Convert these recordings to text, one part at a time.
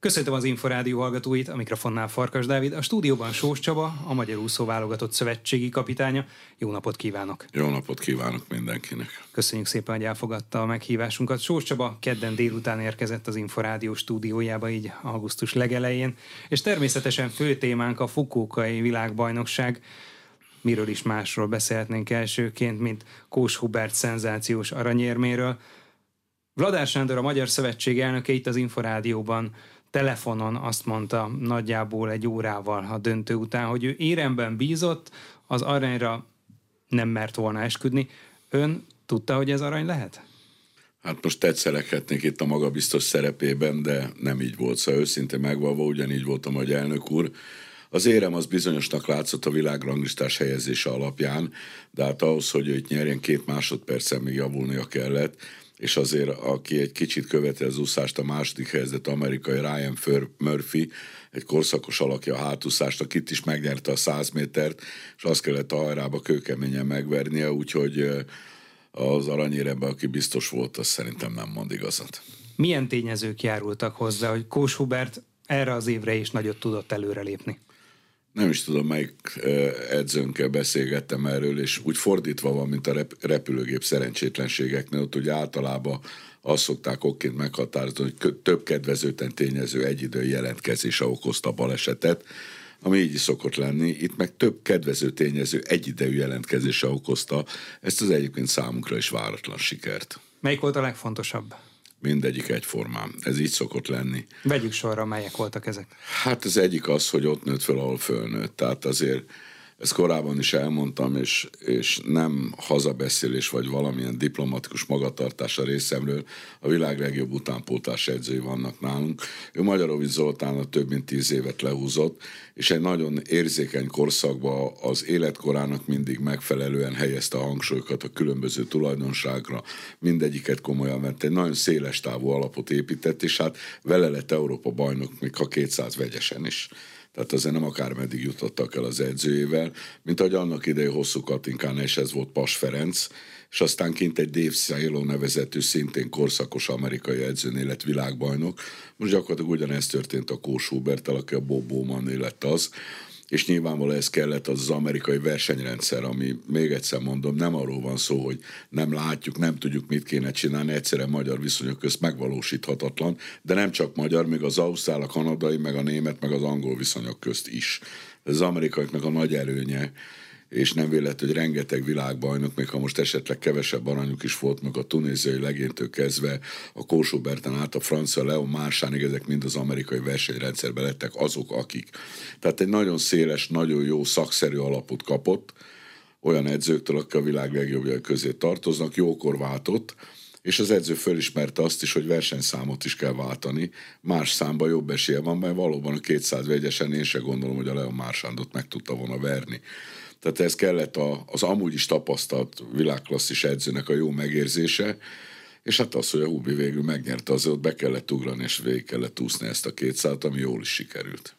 Köszöntöm az Inforádió hallgatóit, a mikrofonnál Farkas Dávid, a stúdióban Sós Csaba, a magyar úszóválogatott szövetségi kapitánya. Jó napot kívánok! Jó napot kívánok mindenkinek! Köszönjük szépen, hogy elfogadta a meghívásunkat. Sós Csaba kedden délután érkezett az Inforádió stúdiójába, így augusztus legelején, és természetesen fő témánk a Fukókai Világbajnokság. Miről is másról beszélhetnénk elsőként, mint Kós Hubert szenzációs aranyérméről. Vladár Sándor, a Magyar Szövetség elnöke itt az Inforádióban telefonon azt mondta nagyjából egy órával a döntő után, hogy ő éremben bízott, az aranyra nem mert volna esküdni. Ön tudta, hogy ez arany lehet? Hát most tetszeleghetnék itt a magabiztos szerepében, de nem így volt, szóval őszintén megvalva, ugyanígy volt a magyar elnök úr. Az érem az bizonyosnak látszott a világranglistás helyezése alapján, de hát ahhoz, hogy őt nyerjen, 2 másodpercen még javulnia kellett, és azért, aki egy kicsit követi az úszást, a második helyezett amerikai Ryan Furp Murphy, egy korszakos alakja a hátúszást, aki itt is megnyerte a 100 métert, és azt kellett a hajrába kőkeményen megvernie, úgyhogy az aranyérembe, aki biztos volt, az szerintem nem mond igazat. Milyen tényezők járultak hozzá, hogy Kós Hubert erre az évre is nagyot tudott előrelépni? Nem is tudom, melyik edzőnkkel beszélgettem erről, és úgy fordítva van, mint a repülőgép szerencsétlenségeknél, ott ugye általában azt szokták okként meghatározni, hogy több kedvezőtlen tényező egy idő jelentkezése okozta a balesetet, ami így is szokott lenni, itt meg több kedvező tényező egyidejű jelentkezése okozta ezt az egyébként számunkra is váratlan sikert. Melyik volt a legfontosabb? Mindegyik egyformán. Ez így szokott lenni. Vegyük sorra, melyek voltak ezek? Hát az egyik az, hogy ott nőtt föl, ahol fölnőtt. Tehát azért ezt korábban is elmondtam, és nem hazabeszélés vagy valamilyen diplomatikus magatartás a részemről. A világ legjobb utánpótlás edzői vannak nálunk. Ő Magyarovics Zoltánra több mint 10 évet lehúzott, és egy nagyon érzékeny korszakban az életkorának mindig megfelelően helyezte a hangsúlyokat a különböző tulajdonságra, mindegyiket komolyan, mert egy nagyon széles távú alapot épített, és hát vele lett Európa bajnok, még ha 200 vegyesen is. Tehát azért nem akármeddig jutottak el az edzőjével, mint ahogy annak idején Hosszú Katinkán is ez volt Pász Ferenc, és aztán kint egy Dave Salo nevezetű, szintén korszakos amerikai edzőnél lett világbajnok. Most gyakorlatilag ugyanez történt a Kós Huberttel, aki a Bob Bowmannél lett az, és nyilvánvalóan ez kellett az amerikai versenyrendszer, ami, még egyszer mondom, nem arról van szó, hogy nem látjuk, nem tudjuk, mit kéne csinálni, egyszerűen magyar viszonyok közt megvalósíthatatlan, de nem csak magyar, még az ausztrál, a kanadai, meg a német, meg az angol viszonyok közt is. Ez az amerikaiaknak a nagy előnye, és nem véletlen, hogy rengeteg világbajnok, még ha most esetleg kevesebb aranyuk is volt, meg a tunéziai legénytől kezdve, a Kós Huberten át a francia Leon Marsánig, ezek mind az amerikai versenyrendszerben lettek azok, akik. Tehát egy nagyon széles, nagyon jó szakszerű alapot kapott olyan edzőktől, akik a világ legjobbjai közé tartoznak, jókor váltott, és az edző fölismerte azt is, hogy versenyszámot is kell váltani, más számban jobb esélye van, mert valóban a 200 vegyesen én se gondolom, hogy a Leon Marsándot meg tudta volna verni. Tehát ez kellett az amúgy is tapasztalt világklasszis edzőnek a jó megérzése, és hát az, hogy a Hubi végül megnyerte, azért ott be kellett ugrani, és végig kellett úszni ezt a 200-at, ami jól is sikerült.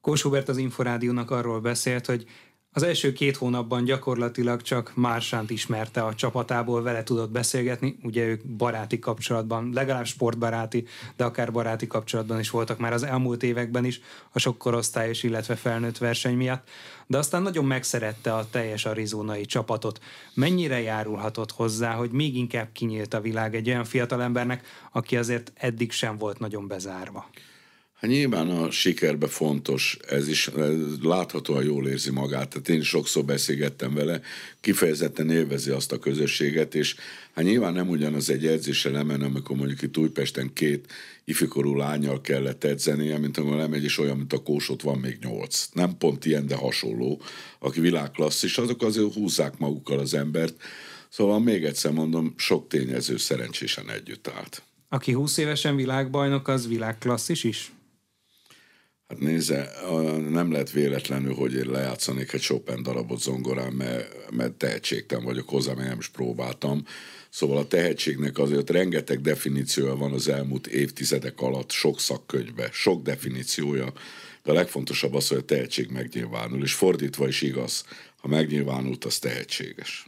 Kós Hubert az Inforádiónak arról beszélt, hogy az első 2 hónapban gyakorlatilag csak Marsánt ismerte a csapatából, vele tudott beszélgetni, ugye ők baráti kapcsolatban, legalább sportbaráti, de akár baráti kapcsolatban is voltak már az elmúlt években is, a sok korosztályos, illetve felnőtt verseny miatt, de aztán nagyon megszerette a teljes arizonai csapatot. Mennyire járulhatott hozzá, hogy még inkább kinyílt a világ egy olyan fiatalembernek, aki azért eddig sem volt nagyon bezárva? Hát nyilván a sikerbe fontos, ez is láthatóan jól érzi magát, tehát én sokszor beszélgettem vele, kifejezetten élvezi azt a közösséget, és hát nyilván nem ugyanaz egy edzésre lemenni, amikor mondjuk itt Újpesten 2 ifjúkorú lányal kellett edzenie, mint amikor lemegy, és olyan, mint a Kós, ott van még 8. Nem pont ilyen, de hasonló, aki világklasszis, azok azért húzzák magukkal az embert, szóval még egyszer mondom, sok tényező szerencsésen együtt állt. Aki 20 évesen világbajnok, az világklasszis is? Hát nézze, nem lehet véletlenül, hogy én lejátszanék egy Chopin darabot zongorán, mert tehetségtelen vagyok hozzá, mert nem is próbáltam. Szóval a tehetségnek azért rengeteg definíciója van az elmúlt évtizedek alatt, sok szakkönyvben, sok definíciója. De a legfontosabb az, hogy a tehetség megnyilvánul, és fordítva is igaz, ha megnyilvánult, az tehetséges.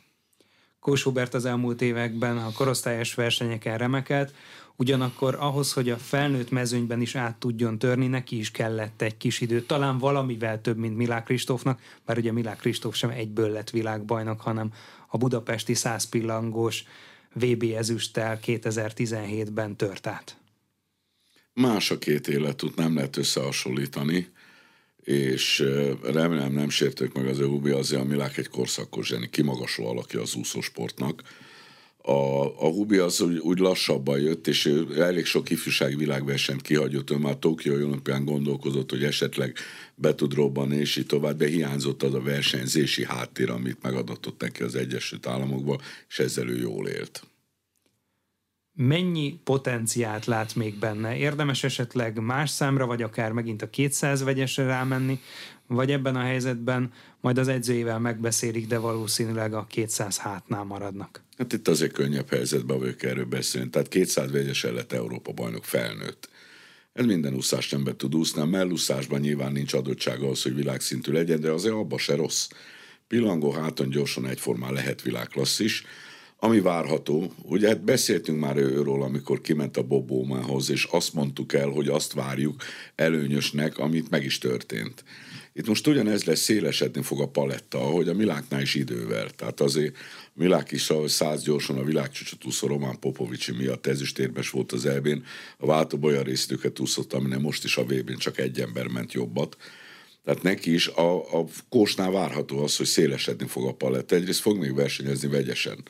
Kós Hubert az elmúlt években a korosztályos versenyeken remekelt, Ugyanakkor ahhoz, hogy a felnőtt mezőnyben is át tudjon törni, neki is kellett egy kis idő. Talán valamivel több, mint Milák Kristófnak, bár ugye Milák Kristóf sem egyből lett világbajnok, hanem a budapesti 100 pillangós VB ezüsttel 2017-ben tört át. Más a két életút, nem lehet összehasonlítani, és remélem nem sértők meg az EUB, azért a Milák egy korszakos zseni, kimagasló alakja az úszósportnak. A Hubi az úgy lassabban jött, és ő elég sok ifjúsági világversenyt kihagyott, ő már Tokió olimpián gondolkozott, hogy esetleg be tud robbanni, és így tovább, de hiányzott az a versenyzési háttér, amit megadatott neki az Egyesült Államokban, és ezzel ő jól élt. Mennyi potenciált lát még benne? Érdemes esetleg más számra, vagy akár megint a 200 vegyesre rámenni, vagy ebben a helyzetben majd az edzőjével megbeszélik, de valószínűleg a 200 hátnál maradnak? Hát itt azért könnyebb helyzetben vagyok erről beszélni. Tehát 200 vegyesen lett Európa-bajnok felnőtt. Ez minden úszást ember tud úszni. A mellúszásban nyilván nincs adottsága ahhoz, hogy világszintű legyen, de azért abba se rossz. Pillangó háton gyorsan egyformán lehet világklasszis, ami várható. Ugye hát beszéltünk már őről, amikor kiment a Bob Bowmannhoz, és azt mondtuk el, hogy azt várjuk előnyösnek, amit meg is történt. Itt most ugyanez lesz, szélesedni fog a paletta, ahogy a Miláknál is idővel. Tehát azért Milák is, ahogy 100 gyorsan a világcsúcsot úszó Román Popovici miatt ezüstérmes volt az EB-n, a váltóban olyan résztőket úszott, aminél most is a VB-n csak egy ember ment jobbat. Tehát neki is a Kósnál várható az, hogy szélesedni fog a paletta. Egyrészt fog még versenyezni vegyesen.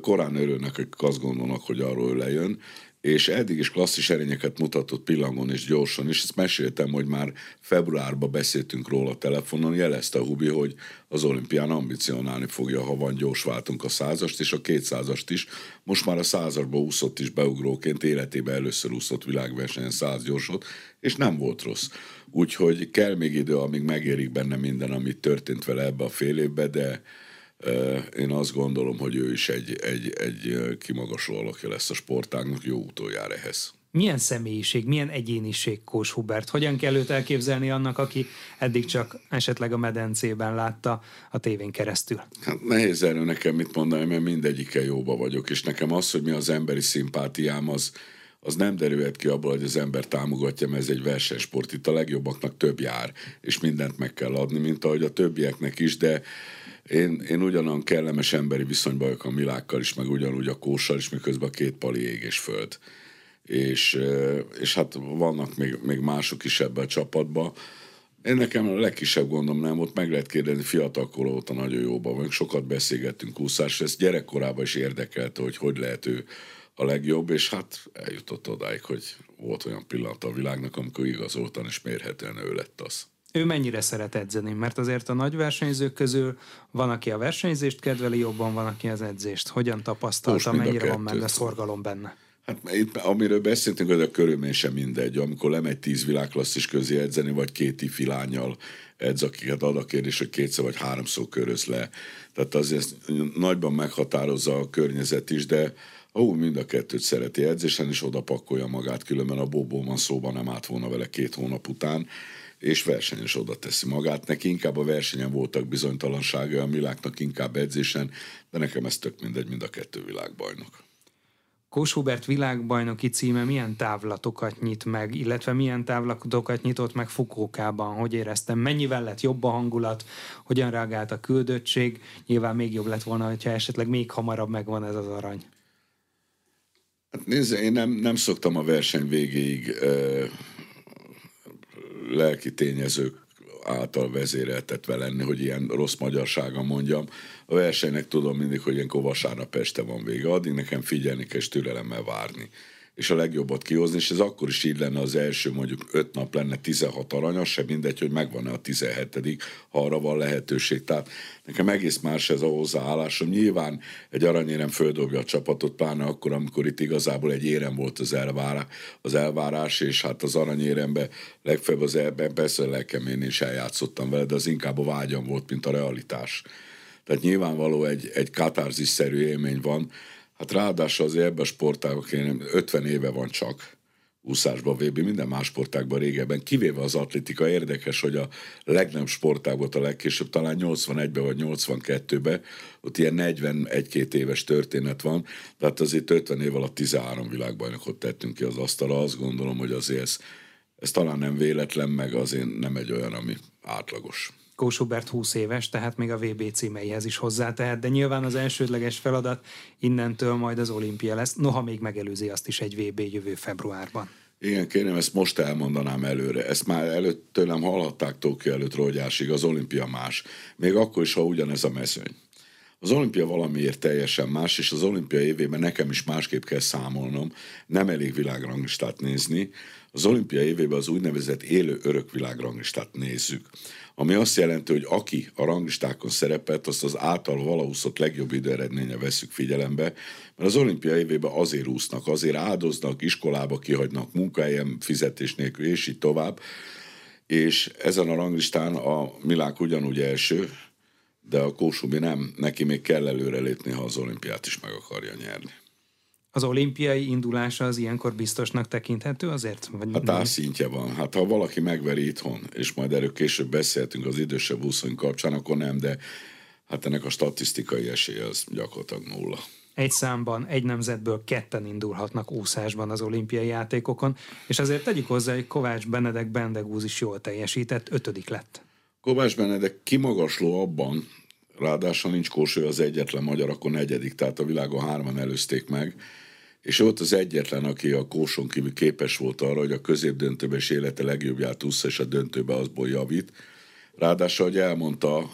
Korán örülnek, akik azt gondolnak, hogy arról lejön, és eddig is klasszis erényeket mutatott pillangon és gyorsan, és ezt meséltem, hogy már februárban beszéltünk róla a telefonon, jelezte a Hubi, hogy az olimpián ambicionálni fogja, ha van gyors váltunk a 100-ast és a 200-ast is. Most már a 100-asba úszott is beugróként, életében először úszott világversenyen 100 gyorsot, és nem volt rossz. Úgyhogy kell még idő, amíg megérik benne minden, amit történt vele ebbe a fél évbe, de én azt gondolom, hogy ő is egy kimagasló alakja lesz a sportágnak, jó úton jár ehhez. Milyen személyiség, milyen egyéniség Kós Hubert? Hogyan kell őt elképzelni annak, aki eddig csak esetleg a medencében látta a tévén keresztül? Hát nehéz erről nekem mit mondani, mert mindegyikkel jóba vagyok, és nekem az, hogy mi az emberi szimpátiám, az nem derülhet ki abból, hogy az ember támogatja, mert ez egy versenysport. Itt a legjobbaknak több jár, és mindent meg kell adni, mint ahogy a többieknek is, de én ugyanolyan kellemes emberi viszonyban vagyok a Milákkal is, meg ugyanúgy a Kóssal is, miközben a két pali ég és föld. És hát vannak még mások is ebben a csapatban. Én nekem a legkisebb gondom nem volt, meg lehet kérdezni, fiatalkor óta nagyon jóban vagyunk, sokat beszélgettünk úszásról, ezt gyerekkorában is érdekelte, hogy lehet ő a legjobb, és hát eljutott odáig, hogy volt olyan pillanat a világnak, amikor igazoltan és mérhetően ő lett az. Ő mennyire szeret edzeni? Mert azért a nagy versenyzők közül van, aki a versenyzést kedveli jobban, van, aki az edzést. Hogyan tapasztalta, mennyire van benne szorgalom benne? Hát itt, amiről beszéltünk, hogy a körülmény sem mindegy. Amikor lemegy 10 világklasszis közé edzeni, vagy két ifi lánnyal edz, akiket ad a kérdés, hogy 2-szer vagy 3-szor köröz le. Tehát azért nagyban meghatározza a környezet is, de ahogy mind a kettőt szereti edzésen, és oda pakolja magát, különben a Bob Bowmann szóban nem állt volna vele 2 hónap után, és versenyes oda teszi magát. Neki inkább a versenyen voltak bizonytalansága, a Miláknak inkább edzésen, de nekem ez tök mindegy, mind a kettő világbajnok. Kós Hubert világbajnoki címe milyen távlatokat nyit meg, illetve milyen távlatokat nyitott meg Fukókában, hogy éreztem, mennyivel lett jobb a hangulat, hogyan reagált a küldöttség, nyilván még jobb lett volna, hogyha esetleg még hamarabb megvan ez az arany. Hát nézze, én nem szoktam a verseny végéig lelki tényezők által vezéreltetve lenni, hogy ilyen rossz magyarságon mondjam. A versenynek tudom mindig, hogy ilyenkor vasárnap este van vége, addig nekem figyelni kell és türelemmel várni. És a legjobbat kihozni, és ez akkor is így lenne az első, mondjuk 5 nap lenne 16 aranyas, sem mindegy, hogy megvan-e a 17., ha arra van lehetőség. Tehát nekem egész más ez a hozzáállásom. Nyilván egy aranyérem földobja a csapatot, pláne akkor, amikor itt igazából egy érem volt az elvárás, és hát az aranyérembe legfeljebb az ebben persze lelkemén is eljátszottam vele, de az inkább a vágyam volt, mint a realitás. Tehát nyilvánvaló egy katarzisszerű élmény van. Hát ráadásul azért ebben a sportágok 50 éve van csak úszásban, VB, minden más sportágban régebben, kivéve az atlétika. Érdekes, hogy a legnagyobb sportág volt a legkésőbb, talán 81-ben vagy 82-ben, ott ilyen 41-2 éves történet van, tehát azért 50 év alatt 13 világbajnokot tettünk ki az asztalra. Azt gondolom, hogy azért ez talán nem véletlen, meg azért nem egy olyan, ami átlagos. Kós Hubert 20 éves, tehát még a VB címeihez is hozzátehet, de nyilván az elsődleges feladat innentől majd az olimpia lesz, noha még megelőzi azt is egy VB jövő februárban. Igen, kérem, ezt most elmondanám előre. Ezt már előtt tőlem hallhatták Tokió előtt Rógyásig, az olimpia más. Még akkor is, ha ugyanez a mezőny. Az olimpia valamiért teljesen más, és az olimpia évében nekem is másképp kell számolnom, nem elég világranglistát nézni. Az olimpia évében az úgynevezett élő örök világranglistát nézzük, ami azt jelenti, hogy aki a ranglistákon szerepelt, azt az által valaúszott legjobb időeredménye veszük figyelembe, mert az olimpia évében azért úsznak, azért áldoznak, iskolába kihagynak, munkahelyen, fizetés nélkül, és így tovább. És ezen a ranglistán a Milák ugyanúgy első, de a Kós Hubi nem, neki még kell előrelépni, ha az olimpiát is meg akarja nyerni. Az olimpiai indulása az ilyenkor biztosnak tekinthető azért? Hát árszintje van. Hát ha valaki megveri itthon, és majd erről később beszéltünk az idősebb úszóink kapcsán, akkor nem, de hát ennek a statisztikai esélye az gyakorlatilag nulla. Egy számban, egy nemzetből ketten indulhatnak úszásban az olimpiai játékokon, és azért tegyük hozzá, hogy Kovács Benedek bendegúz is jól teljesített, 5. lett. Kovács Benedek kimagasló abban, ráadásul nincs Kóső az egyetlen magyar, akkor 4., tehát a világon 3-an előzték meg, és ott az egyetlen, aki a Kóson kívül képes volt arra, hogy a középdöntőbe is élete legjobbját ússza, és a döntőbe azból javít. Ráadásul, ahogy elmondta,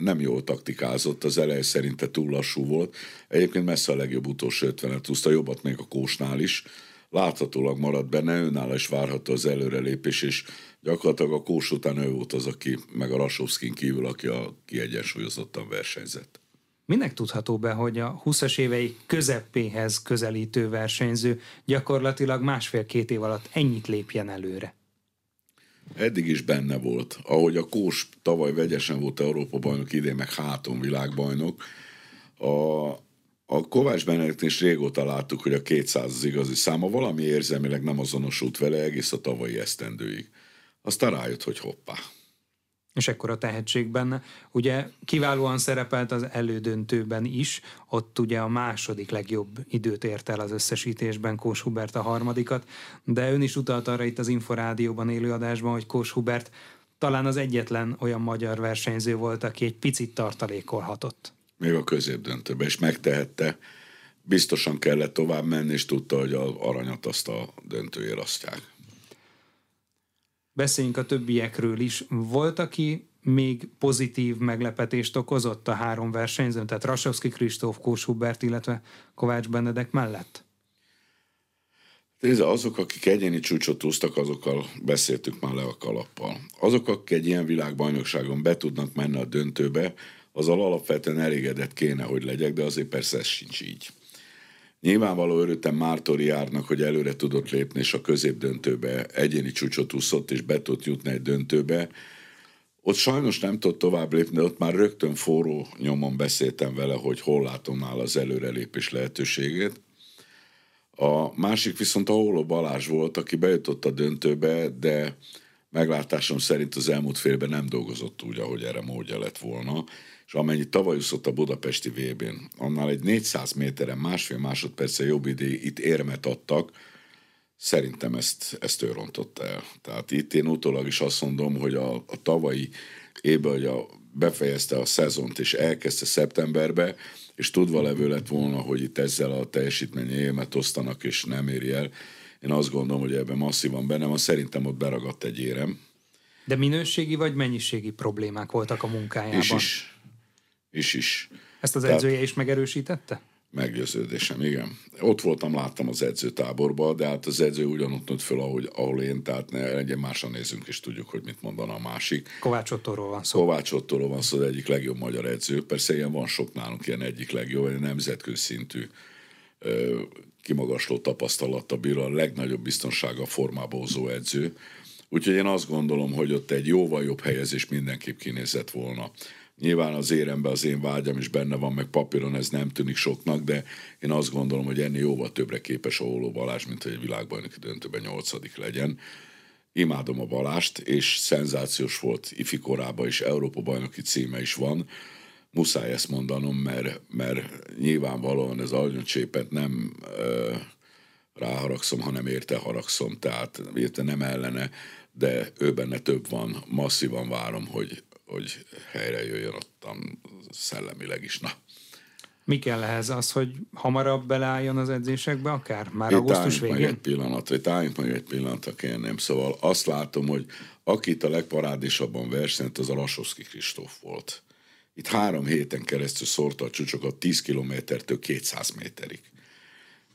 nem jól taktikázott, az elej szerinte túl lassú volt. Egyébként messze a legjobb utolsó 50-et úszta, jobbat még a Kósnál is. Láthatólag maradt benne, őnála is várható az előrelépés, és gyakorlatilag a Kós után ő volt az, aki, meg a Rasovszkin kívül, aki a kiegyensúlyozottan versenyzett. Minek tudható be, hogy a 20-as évei közepéhez közelítő versenyző gyakorlatilag 1,5-2 év alatt ennyit lépjen előre? Eddig is benne volt. Ahogy a Kós tavaly vegyesen volt Európa-bajnok, idén meg háton világbajnok, a Kovács Benedeknél is régóta láttuk, hogy a 200 az igazi száma, valami érzelmileg nem azonosult vele egész a tavalyi esztendőig. Aztán rájött, hogy hoppá. És ekkora tehetség benne. Ugye kiválóan szerepelt az elődöntőben is, ott ugye a 2. legjobb időt ért el az összesítésben, Kós Hubert a 3., de ön is utalt arra itt az Inforádióban élő adásban, hogy Kós Hubert talán az egyetlen olyan magyar versenyző volt, aki egy picit tartalékolhatott. Még a középdöntőbe, és megtehette, biztosan kellett tovább menni, és tudta, hogy az aranyat azt a döntőért asztják. Beszéljünk a többiekről is. Volt, aki még pozitív meglepetést okozott a 3 versenyzőn, tehát Rasovszky Kristóf, Kós Hubert, illetve Kovács Benedek mellett? Azok, akik egyéni csúcsot úsztak, azokkal beszéltük már le a kalappal. Azok, akik egy ilyen világbajnokságon be tudnak menni a döntőbe, azzal alapvetően elégedett kéne, hogy legyek, de azért persze ez sincs így. Nyilvánvaló örültem Mártori járnak, hogy előre tudott lépni, és a középdöntőbe egyéni csúcsot úszott, és be tudott jutni egy döntőbe. Ott sajnos nem tudott tovább lépni, ott már rögtön forró nyomon beszéltem vele, hogy hol látom nála az előrelépés lehetőségét. A másik viszont a Holó Balázs volt, aki bejutott a döntőbe, de meglátásom szerint az elmúlt félben nem dolgozott úgy, ahogy erre módja lett volna, és amennyit tavaly úszott a budapesti VB-n, annál egy 400 méteren 1,5 másodperccel jobb itt érmet adtak, szerintem ezt ő rontotta el. Tehát itt én utólag is azt mondom, hogy a tavalyi évben, hogy befejezte a szezont, és elkezdte szeptemberbe, és tudva levő lett volna, hogy itt ezzel a teljesítményi érmet osztanak, és nem éri el. Én azt gondolom, hogy ebben masszívan benne van, szerintem ott beragadt egy érem. De minőségi vagy mennyiségi problémák voltak a munkájában? És is. Ezt az edzője is megerősítette? Meggyőződésem, igen. Ott voltam, láttam az edzőtáborba, de hát az edző ugyanott nőtt föl, ahol én, tehát ne legyen másra nézünk, és tudjuk, hogy mit mondana a másik. Kovács Ottóról van szó. Kovács Ottóról van szó, az egyik legjobb magyar edző. Persze ilyen van sok nálunk, ilyen egyik legjobb, egy nemzetközi szintű kimagasló tapasztalata bíró, a legnagyobb biztonsága formába hozó edző. Úgyhogy én azt gondolom, hogy ott egy jóval jobb helyezés mindenképp kinézett volna. Nyilván az éremben az én vágyam is benne van, meg papíron ez nem tűnik soknak, de én azt gondolom, hogy ennél jóval többre képes a Holó Balázs, mint hogy egy világbajnoki döntőben 8. legyen. Imádom a Balást, és szenzációs volt ifi korában is, Európa-bajnoki címe is van. Muszáj ezt mondanom, mert nyilvánvalóan ez agyoncsépet nem ráharagszom, hanem érte haragszom, tehát érte nem ellene, de ő benne több van, masszívan várom, hogy helyre jöjjön ottan szellemileg is. Na. Mi kell ehhez? Az, hogy hamarabb belálljon az edzésekbe, akár már augusztus végén? Itt álljunk meg egy pillanatra, kérném. Szóval azt látom, hogy aki itt a legparádésabban versenyt, az a Rasovszky Kristóf volt. Itt 3 héten keresztül szórta a csúcsokat 10 kilométertől 200 méterig.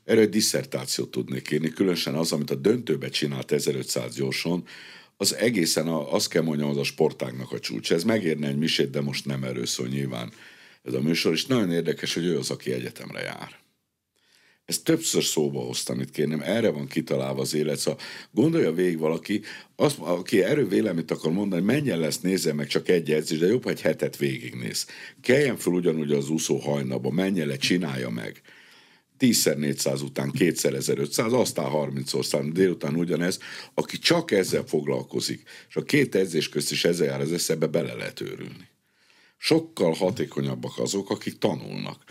Erről egy disszertációt tudnék írni, különösen az, amit a döntőben csinált 1500 gyorson, az egészen, azt kell mondjam, az a sportágnak a csúcsa. Ez megérne egy misét, de most nem erről szól nyilván ez a műsor, és nagyon érdekes, hogy ő az, aki egyetemre jár. Ezt többször szóba hoztam, itt kérném, erre van kitalálva az élet, szóval gondolja végig valaki, aki erről véleményt akar mondani, hogy menjen le, ezt nézze meg csak egy edzés, de jobb, ha egy hetet végignéz. Keljen fel ugyanúgy az úszó hajnalba, menjen le, csinálja meg. 10x400 után, 2x1500, aztán 30 ország, délután ugyanez, aki csak ezzel foglalkozik, és a 2 edzés közt is ezzel jár az eszebe, bele lehet őrülni. Sokkal hatékonyabbak azok, akik tanulnak.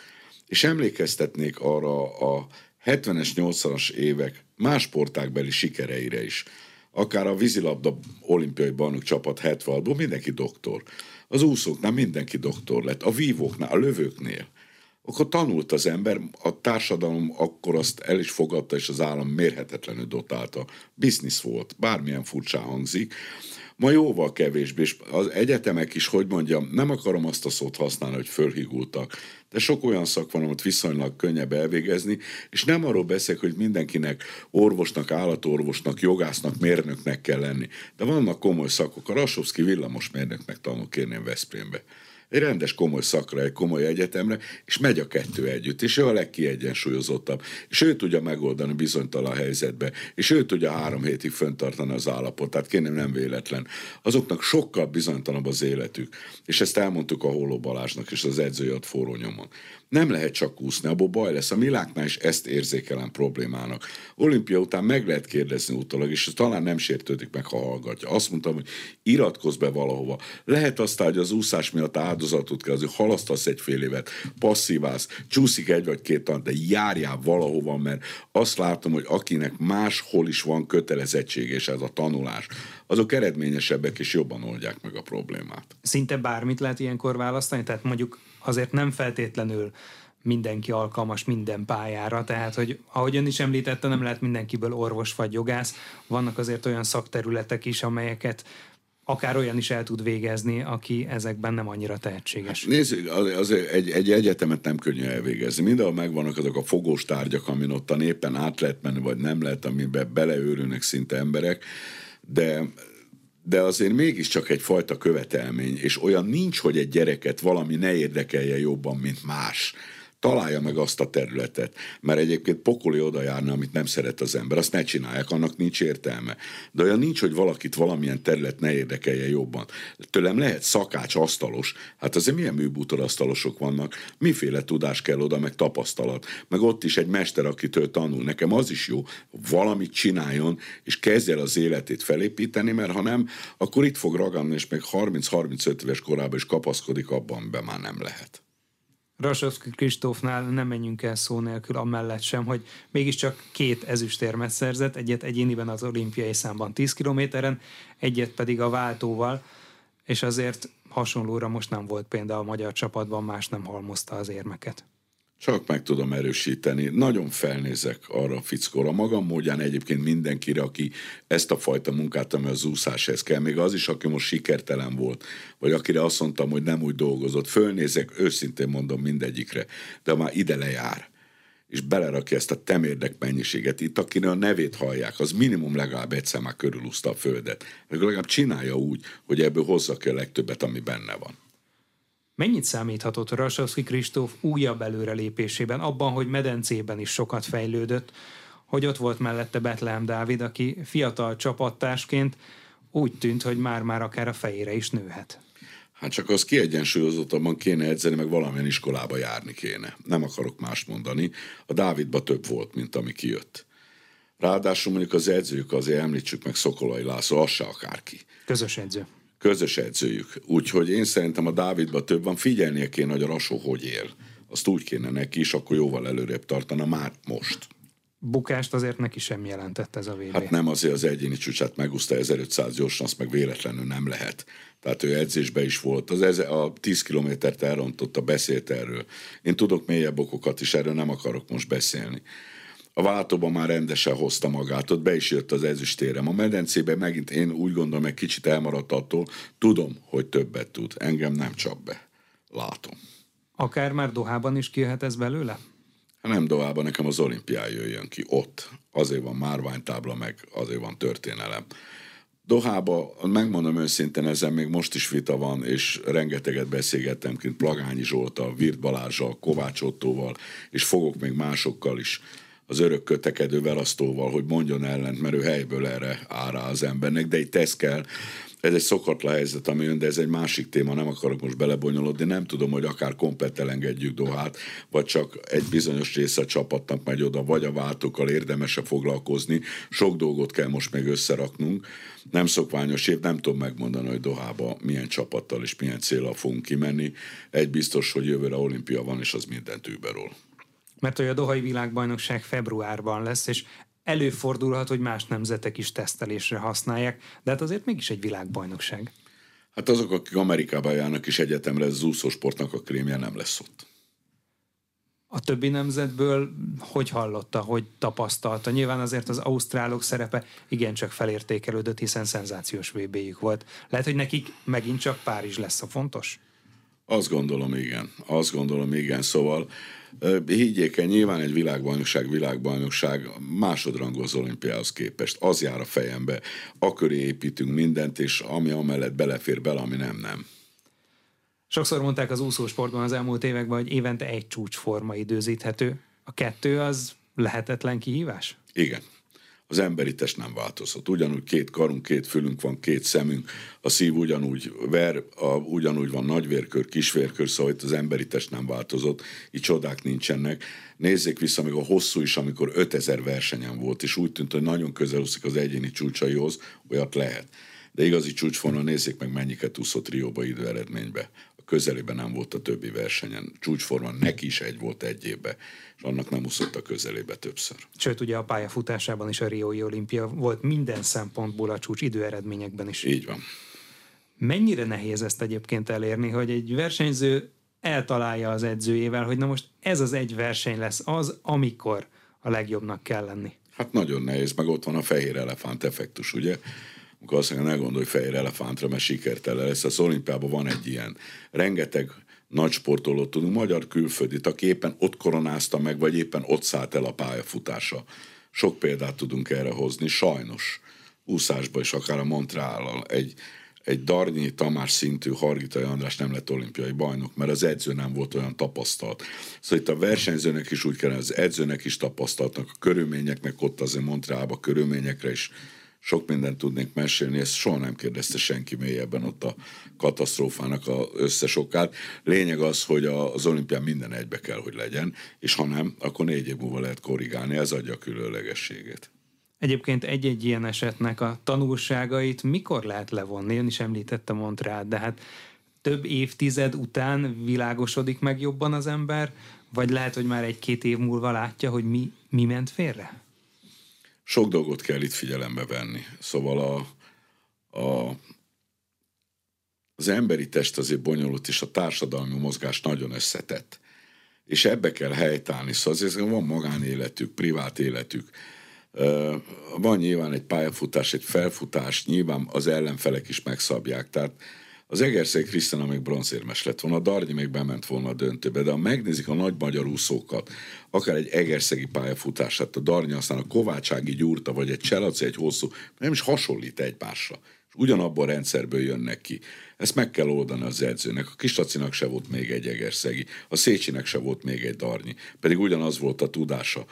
És emlékeztetnék arra a 70-es, 80-as évek más sportágbeli sikereire is. Akár a vízilabda olimpiai bajnok csapat 76-ból mindenki doktor. Az úszóknál mindenki doktor lett, a vívóknál, a lövőknél. Akkor tanult az ember, a társadalom akkor azt el is fogadta, és az állam mérhetetlenül dotálta. Biznisz volt, bármilyen furcsán hangzik. Ma jóval kevésbé, és az egyetemek is, hogy mondjam, nem akarom azt a szót használni, hogy fölhigultak, de sok olyan szak van, amit viszonylag könnyebb elvégezni, és nem arról beszélek, hogy mindenkinek orvosnak, állatorvosnak, jogásznak, mérnöknek kell lenni. De vannak komoly szakok, a Rasovszky villamosmérnöknek tanul, kérném, Veszprémbe. Egy rendes komoly szakra, egy komoly egyetemre, és megy a kettő együtt, és ő a legkiegyensúlyozottabb, és ő tudja megoldani bizonytalan helyzetbe, és ő tudja 3 hétig föntartani az állapotát, kérném, nem véletlen. Azoknak sokkal bizonytalanabb az életük, és ezt elmondtuk a Holó Balázsnak, és az edzője ott forró nyomon. Nem lehet csak úszni, abból baj lesz. A Miláknál is ezt érzékelem problémának. Olimpia után meg lehet kérdezni utólag, és talán nem sértődik meg, ha hallgatja. Azt mondtam, hogy iratkozz be valahova. Lehet aztán, hogy az úszás miatt áldozatot kell, azért halasztasz egy fél évet, passzíválsz, csúszik 1 vagy 2 tanat, de járjál valahova, mert azt látom, hogy akinek máshol is van kötelezettség, és ez a tanulás, azok eredményesebbek és jobban oldják meg a problémát. Szinte bármit lehet ilyenkor választani, tehát mondjuk azért nem feltétlenül mindenki alkalmas minden pályára, tehát, hogy ahogy ön is említette, nem lehet mindenkiből orvos vagy jogász, vannak azért olyan szakterületek is, amelyeket akár olyan is el tud végezni, aki ezekben nem annyira tehetséges. Nézzük, egy egyetemet nem könnyű elvégezni. Mindenhol megvannak azok a fogós tárgyak, amin ottan éppen át lehet menni, vagy nem lehet, amiben beleőrülnek szinte emberek, de azért mégiscsak egyfajta követelmény, és olyan nincs, hogy egy gyereket valami ne érdekelje jobban, mint más. Találja meg azt a területet, mert egyébként pokoli oda járna, amit nem szeret az ember, azt ne csinálják, annak nincs értelme. De olyan nincs, hogy valakit valamilyen terület ne érdekelje jobban. Tőlem lehet szakács, asztalos, hát azért milyen műbútor asztalosok vannak, miféle tudás kell oda, meg tapasztalat, meg ott is egy mester, akitől tanul. Nekem az is jó, valamit csináljon, és kezdje el az életét felépíteni, mert ha nem, akkor itt fog ragadni, és még 30-35 éves korában is kapaszkodik abban, amiben már nem lehet. Rasovszky Kristófnál nem menjünk el szó nélkül amellett sem, hogy mégiscsak 2 ezüstérmet szerzett, egyet egyéniben az olimpiai számban 10 kilométeren, egyet pedig a váltóval, és azért hasonlóra most nem volt példa a magyar csapatban, más nem halmozta az érmeket. Csak meg tudom erősíteni. Nagyon felnézek arra a fickóra. Magam módján egyébként mindenkire, aki ezt a fajta munkát, ami az úszáshez kell, még az is, aki most sikertelen volt, vagy akire azt mondtam, hogy nem úgy dolgozott. Fölnézek, őszintén mondom mindegyikre, de már ide lejár, és belerakja ezt a temérdek mennyiséget. Itt, akinek a nevét hallják, az minimum legalább egyszer már körülúszta a földet. Legalább csinálja úgy, hogy ebből hozza ki a legtöbbet, ami benne van. Mennyit számíthatott Rasovszky Kristóf újabb előrelépésében, abban, hogy medencében is sokat fejlődött, hogy ott volt mellette Betlem Dávid, aki fiatal csapattársként úgy tűnt, hogy már-már akár a fejére is nőhet? Hát csak az kiegyensúlyozottabban kéne edzeni, meg valamilyen iskolába járni kéne. Nem akarok mást mondani. A Dávidba több volt, mint ami kijött. Ráadásul mondjuk az edzőjük, azért említsük meg Szokolai László, az se akárki. Közös edző. Közös edzőjük. Úgyhogy én szerintem a Dávidba több van, figyelnie kéne, hogy a Rasó hogy él. Azt úgy kéne neki is, akkor jóval előrébb tartana már most. Bukást azért neki sem jelentett ez a VB. Hát nem, azért az egyéni csúcsát megúszta 1500 gyorsan, azt meg véletlenül nem lehet. Tehát ő edzésbe is volt. A 10 kilométert elrontott, a beszélt erről. Én tudok mélyebb okokat is, erről nem akarok most beszélni. A váltóban már rendesen hozta magát, ott be is jött az ezüstérem. A medencében megint én úgy gondolom, egy kicsit elmaradt attól, tudom, hogy többet tud. Engem nem csap be. Látom. Akár már Dohában is kijöhet ez belőle? Nem Dohában, nekem az olimpián jöjjön ki ott. Azért van márványtábla, meg azért van történelem. Dohában, megmondom őszintén, ezen még most is vita van, és rengeteget beszélgettem kint Plagányi Zsolttal, Virth Balázsal, Kovács Ottóval, és fogok még másokkal is, az örök kötekedő Verasztóval, hogy mondjon ellent, mert ő helyből erre áll rá az embernek, de itt ez kell. Ez egy szokatlan helyzet, ami jön, de ez egy másik téma, nem akarok most belebonyolódni, nem tudom, hogy akár kompletten engedjük Dohát, vagy csak egy bizonyos része csapatnak megy oda, vagy a váltókkal érdemese foglalkozni, sok dolgot kell most még összeraknunk, nem szokványos év, nem tudom megmondani, hogy Dohába milyen csapattal és milyen céllal fogunk kimenni, egy biztos, hogy jövőre olimpia van, és az mindent überol. Mert hogy a dohai világbajnokság februárban lesz, és előfordulhat, hogy más nemzetek is tesztelésre használják, de hát azért mégis egy világbajnokság. Hát azok, akik Amerikában járnak is egyetemre, az úszósportnak a krémje nem lesz ott. A többi nemzetből hogy hallotta, hogy tapasztalta? Nyilván azért az ausztrálok szerepe igencsak felértékelődött, hiszen szenzációs VB-jük volt. Lehet, hogy nekik megint csak Párizs lesz a fontos? Azt gondolom, igen. Szóval higgyék-e, nyilván egy világbajnokság másodrangú az olimpiához képest. Az jár a fejembe. Aköré építünk mindent, és ami amellett belefér bele, ami nem. Sokszor mondták az úszósportban az elmúlt években, hogy évente egy csúcsforma időzíthető. A 2 az lehetetlen kihívás? Igen. Az emberi test nem változhat. Ugyanúgy 2 karunk, 2 fülünk van, 2 szemünk, a szív ugyanúgy ver, ugyanúgy van nagyvérkör, kisvérkör, szóval itt az emberi test nem változott, így csodák nincsenek. Nézzék vissza, még a hosszú is, amikor 5000 versenyen volt, és úgy tűnt, hogy nagyon közel úszik az egyéni csúcsaihoz, olyat lehet. De igazi csúcsforma, nézzék meg, mennyiket úszott Rióba időeredménybe. A közelében nem volt a többi versenyen. Csúcsforma neki is egy volt egy évben, és annak nem úszott a közelébe többször. Sőt, ugye a pályafutásában is a riói olimpia volt minden szempontból a csúcs időeredményekben is. Így van. Mennyire nehéz ezt egyébként elérni, hogy egy versenyző eltalálja az edzőjével, hogy na most ez az egy verseny lesz az, amikor a legjobbnak kell lenni? Hát nagyon nehéz, meg ott van a fehér elefánt effektus, ugye? Akkor azt mondja, ne gondolj fehér elefántra, mert sikertelen lesz. Az olimpiában van egy ilyen. Rengeteg nagy sportolót tudunk, magyar külföldit, aki éppen ott koronázta meg, vagy éppen ott szállt el a pályafutása. Sok példát tudunk erre hozni, sajnos. Úszásba is, akár a Montreallal. Egy Darnyi Tamás szintű Hargitai András nem lett olimpiai bajnok, mert az edző nem volt olyan tapasztalt. Szóval itt a versenyzőnek is úgy kellene, az edzőnek is tapasztaltnak, a körülményeknek ott azért Montrealba körülményekre is. Sok mindent tudnék mesélni, ezt soha nem kérdezte senki mélyebben ott a katasztrófának az összesokát. Lényeg az, hogy az olimpián minden egybe kell, hogy legyen, és ha nem, akkor 4 év múlva lehet korrigálni, ez adja a különlegességét. Egyébként egy-egy ilyen esetnek a tanulságait mikor lehet levonni? Ön is említette Montrealt, de hát több évtized után világosodik meg jobban az ember, vagy lehet, hogy már 1-2 év múlva látja, hogy mi ment félre? Sok dolgot kell itt figyelembe venni. Szóval az emberi test azért bonyolult, és a társadalmi mozgás nagyon összetett. És ebbe kell helytállni. Szóval azért van magánéletük, privát életük. Van nyilván egy pályafutás, egy felfutás, nyilván az ellenfelek is megszabják. Tehát az Egerszeg Krisztina még bronzérmes lett volna, a Darnyi még bement volna a döntőbe, de ha megnézik a nagy magyar úszókat, akár egy egerszegi pályafutását, a Darnyi, aztán a Kovácsági Gyurta, vagy egy Cselaci, egy Hosszú, nem is hasonlít egymásra. És ugyanabban a rendszerből jönnek ki. Ezt meg kell oldani az edzőnek. A Kislacinak se volt még egy egerszegi, a Szécsinek se volt még egy Darnyi, pedig ugyanaz volt a tudása.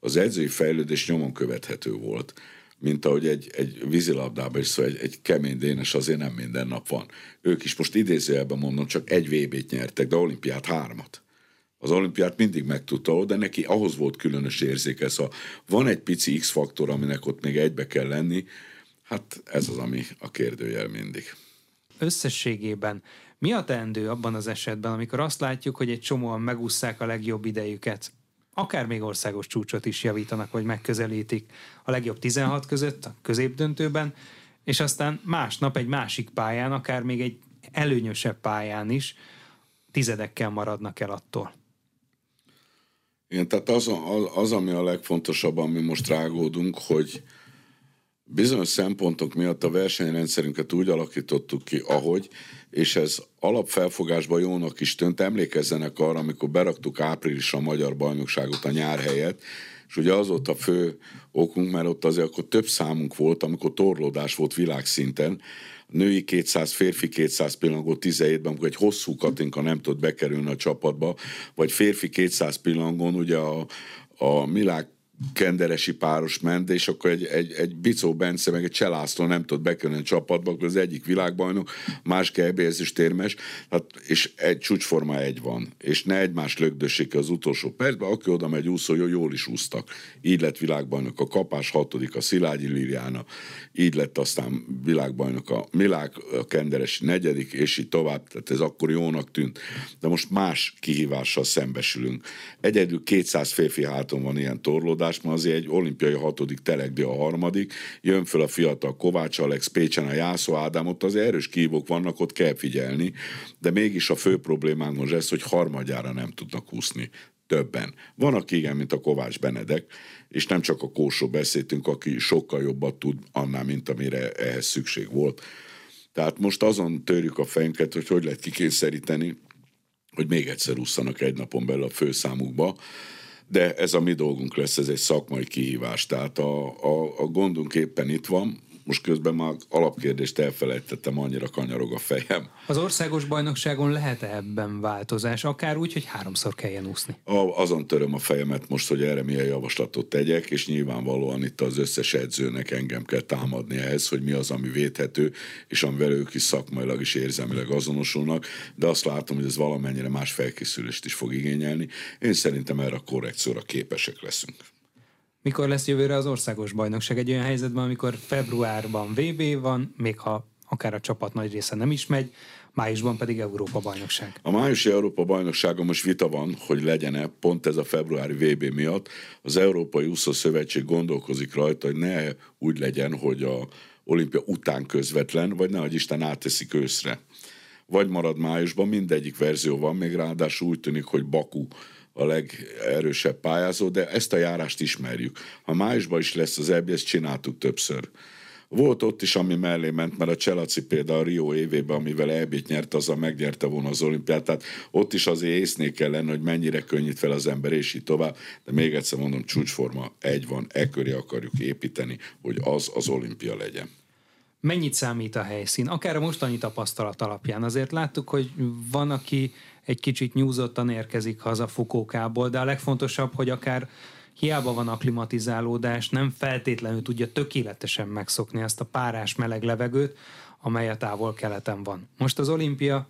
Az edzői fejlődés nyomon követhető volt. mint ahogy egy vízilabdában is, szóval egy kemény dénes azért nem minden nap van. Ők is most idézőjelben mondom, csak egy VB-t nyertek, de olimpiát 3-at. Az olimpiát mindig megtudta, de neki ahhoz volt különös érzéke, szóval van egy pici X-faktor, aminek ott még egybe kell lenni, hát ez az, ami a kérdőjel mindig. Összességében mi a teendő abban az esetben, amikor azt látjuk, hogy egy csomóan megússzák a legjobb idejüket? Akár még országos csúcsot is javítanak, vagy megközelítik a legjobb 16 között, a középdöntőben, és aztán másnap egy másik pályán, akár még egy előnyösebb pályán is tizedekkel maradnak el attól. Igen, tehát az ami a legfontosabb, ami most rágódunk, hogy bizonyos szempontok miatt a versenyrendszerünket úgy alakítottuk ki, ahogy, és ez alapfelfogásban jónak is tűnt. Emlékezzenek arra, amikor beraktuk áprilisra a magyar bajnokságot a nyár helyett, és ugye az volt a fő okunk, mert ott azért akkor több számunk volt, amikor torlódás volt világszinten, női 200, férfi 200 pillangó 17-ben, amikor egy hosszú Katinka nem tudott bekerülni a csapatba, vagy férfi 200 pillangón ugye a Milák Kenderesi páros ment, és akkor egy Bicó Bence, meg egy Cselászló nem tudott bekerülni a csapatba, akkor az egyik világbajnok, másik EB-ezüstérmes, hát, és egy csúcsforma egy van, és ne egymást lögdössék az utolsó percben, aki oda megy úszó, jól is úsztak. Így lett világbajnok a Kapás, 6. a Szilágyi Liliana, így lett aztán világbajnok a Milák, a Kenderesi 4. és így tovább, tehát ez akkor jónak tűnt. De most más kihívással szembesülünk. Egyedül 200 férfi háton van ilyen torlódás, ma azért egy olimpiai 6. Telekdi a 3., jön föl a fiatal Kovács Alex, Pécsen a Jászó Ádám, ott az erős kívók vannak, ott kell figyelni, de mégis a fő problémánk most ez, hogy harmadjára nem tudnak úszni többen. Van, aki igen, mint a Kovács Benedek, és nem csak a Kósról beszéltünk, aki sokkal jobbat tud annál, mint amire ehhez szükség volt. Tehát most azon törjük a fejünket, hogy lehet kikényszeríteni, hogy még egyszer ússzanak egy napon belül a főszámukba, de ez a mi dolgunk lesz, ez egy szakmai kihívás. Tehát a gondunk éppen itt van, most közben már alapkérdést elfelejtettem, annyira kanyarog a fejem. Az országos bajnokságon lehet-e ebben változás, akár úgy, hogy 3-szor kelljen úszni? Azon töröm a fejemet most, hogy erre milyen javaslatot tegyek, és nyilvánvalóan itt az összes edzőnek engem kell támadni ehhez, hogy mi az, ami védhető, és amivel ők is szakmailag és érzelmileg azonosulnak, de azt látom, hogy ez valamennyire más felkészülést is fog igényelni. Én szerintem erre a korrekcióra képesek leszünk. Mikor lesz jövőre az országos bajnokság? Egy olyan helyzetben, amikor februárban VB van, még ha akár a csapat nagy része nem is megy, májusban pedig Európa-bajnokság. A májusi Európa-bajnokságon most vita van, hogy legyen-e, pont ez a februári VB miatt. Az Európai Úszó Szövetség gondolkozik rajta, hogy ne úgy legyen, hogy a olimpia után közvetlen, vagy nehogy Isten átteszik őszre. Vagy marad májusban, mindegyik verzió van, még ráadásul úgy tűnik, hogy Baku a legerősebb pályázó, de ezt a járást ismerjük. Ha májusban is lesz az EB, ezt csináltuk többször. Volt ott is, ami mellé ment, mert a Cselaci például a Rio évében, amivel EB-t nyert, azzal megnyerte volna az olimpiát, tehát ott is azért észnék kell lenni, hogy mennyire könnyít fel az ember, és így tovább, de még egyszer mondom, csúcsforma egy van, e köré akarjuk építeni, hogy az olimpia legyen. Mennyit számít a helyszín? Akár a mostani tapasztalat alapján. Azért láttuk, hogy van, aki egy kicsit nyúzottan érkezik haza Fukókából, de a legfontosabb, hogy akár hiába van akklimatizálódás, nem feltétlenül tudja tökéletesen megszokni azt a párás meleg levegőt, amely a távol-keleten van. Most az olimpia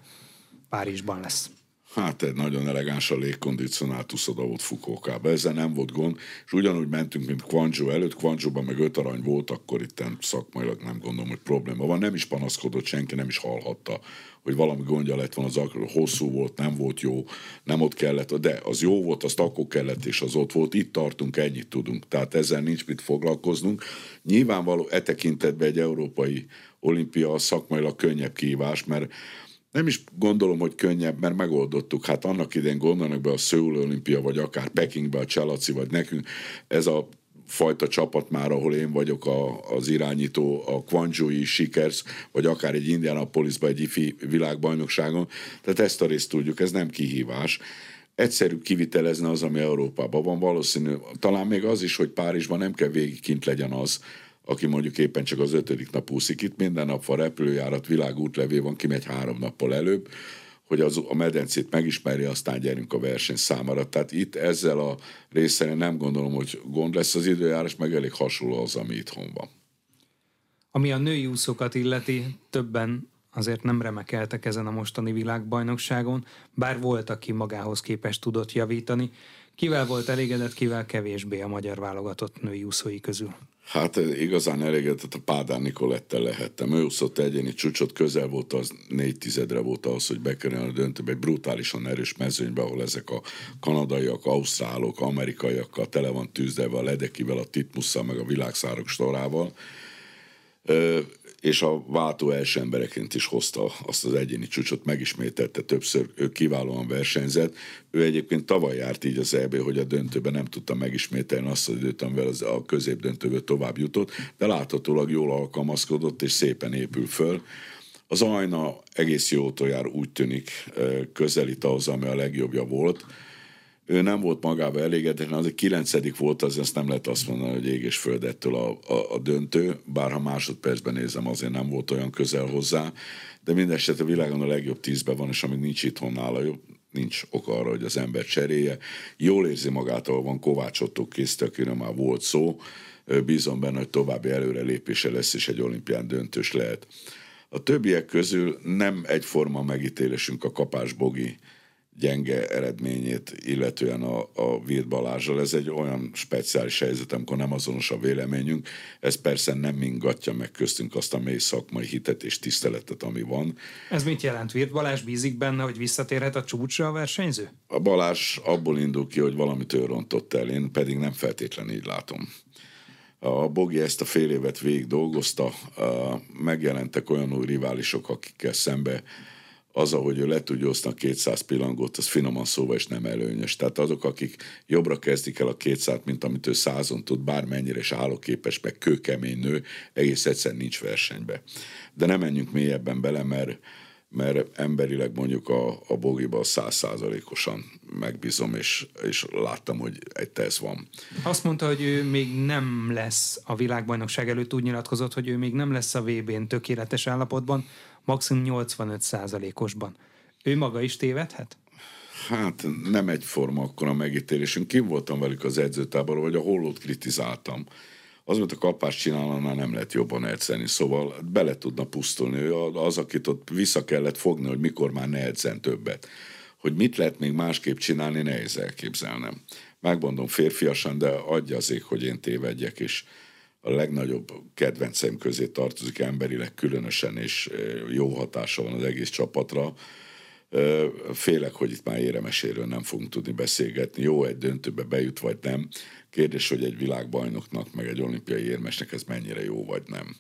Párizsban lesz. Hát egy nagyon elegáns a légkondicionált uszoda volt Fukókában, ezzel nem volt gond, és ugyanúgy mentünk, mint Guangzhou előtt, Guangzhouban meg 5 arany volt, akkor itten szakmailag nem gondolom, hogy probléma van, nem is panaszkodott senki, nem is hallhatta, hogy valami gondja lett van az akkor, hosszú volt, nem volt jó, nem ott kellett, de az jó volt, azt akkor kellett, és az ott volt, itt tartunk, ennyit tudunk, tehát ezzel nincs mit foglalkoznunk. Nyilvánvaló e tekintetben egy európai olimpia szakmailag könnyebb kihívás, mert nem is gondolom, hogy könnyebb, mert megoldottuk. Hát annak idején gondolnak be a Szöul olimpia, vagy akár Pekingbe a Cselaci, vagy nekünk. Ez a fajta csapat már, ahol én vagyok az irányító, a Guangzhou-i Sikers, vagy akár egy Indianapolisba egy ifi világbajnokságon. Tehát ezt a részt tudjuk, ez nem kihívás. Egyszerű kivitelezni az, ami Európában van. Valószínű, talán még az is, hogy Párizsban nem kell végig kint legyen az, aki mondjuk éppen csak az 5. nap úszik, itt minden nap van repülőjárat, világútlevél van, kimegy 3 nappal előbb, hogy a medencét megismerje, aztán gyerünk a verseny számára. Tehát itt ezzel a részen nem gondolom, hogy gond lesz az időjárás, meg elég hasonló az, ami itthon van. Ami a női úszókat illeti, többen azért nem remekeltek ezen a mostani világbajnokságon, bár volt, aki magához képest tudott javítani. Kivel volt elégedett, kivel kevésbé a magyar válogatott női úszói közül? Hát igazán elégedett a Pádár Nikolettel lehettem. Ő úszott egyéni csúcsot, közel volt az 4/10-re volt ahhoz, hogy bekerüljön a döntőbe, egy brutálisan erős mezőnybe, ahol ezek a kanadaiak, ausztrálok, amerikaiakkal tele van tűzdelve, a Ledekivel, a Titmusszal, meg a világszárok storával. És a váltó első embereként is hozta azt az egyéni csúcsot, megismételte többször, ő kiválóan versenyzett. Ő egyébként tavaly járt így az EB, hogy a döntőben nem tudta megismételni azt az időt, amivel a középdöntőből tovább jutott, de láthatólag jól alkalmazkodott, és szépen épül föl. Az Ajna egész jótól jár, úgy tűnik, közelít ahhoz, ami a legjobbja volt. Ő nem volt magával elégedett, az egy 9. volt, az ezt nem lehet azt mondani, hogy ég és föld ettől a döntő, bár ha másodpercben nézem, azért nem volt olyan közel hozzá, de mindesetre a világon a legjobb 10-ben van, és amíg nincs itthon nála jobb, nincs ok arra, hogy az ember cserélje. Jól érzi magát, ahol van. Kovács Ottó készítő, akiről már volt szó, bízom benne, hogy további előrelépése lesz, és egy olimpián döntős lehet. A többiek közül nem egyforma megítélésünk a Kapás Bogi gyenge eredményét, illetően a Virth Balázsral. Ez egy olyan speciális helyzet, amikor nem azonos a véleményünk. Ez persze nem ingatja meg köztünk azt a mély szakmai hitet és tiszteletet, ami van. Ez mit jelent? Virth Balázs bízik benne, hogy visszatérhet a csúcsra a versenyző? A Balázs abból indul ki, hogy valamit ő rontott el, én pedig nem feltétlenül így látom. A Bogi ezt a fél évet végig dolgozta, megjelentek olyan új riválisok, akikkel szembe az, ahogy ő le tudja osztani a 200 pillangót, az finoman szóval is nem előnyös. Tehát azok, akik jobbra kezdik el a 200-t, mint amit ő 100-on tud, bármennyire is állóképes, meg kőkemény nő, egész egyszerűen nincs versenybe. De nem menjünk mélyebben bele, mert emberileg mondjuk a Bogiban 100%-osan megbízom, és láttam, hogy egy ez van. Azt mondta, hogy ő még nem lesz a világbajnokság előtt, úgy nyilatkozott, hogy ő még nem lesz a VB-n tökéletes állapotban, maximum 85%-osban. Ő maga is tévedhet? Hát nem egyforma akkor a megítélésünk. Kim voltam velük az edzőtáborban, vagy a Hollót kritizáltam. Az, amit a Kapás csinálna, már nem lehet jobban edzeni, szóval bele tudna pusztulni. Ő az, akit ott vissza kellett fogni, hogy mikor már ne edzen többet. Hogy mit lehet még másképp csinálni, nehéz elképzelnem. Megmondom férfiasan, de adja azért, hogy én tévedjek, és a legnagyobb kedvenceim közé tartozik emberileg különösen, és jó hatása van az egész csapatra. Félek, hogy itt már éremeséről nem fogunk tudni beszélgetni. Jó, egy döntőbe bejut, vagy nem. Kérdés, hogy egy világbajnoknak, meg egy olimpiai érmesnek ez mennyire jó, vagy nem.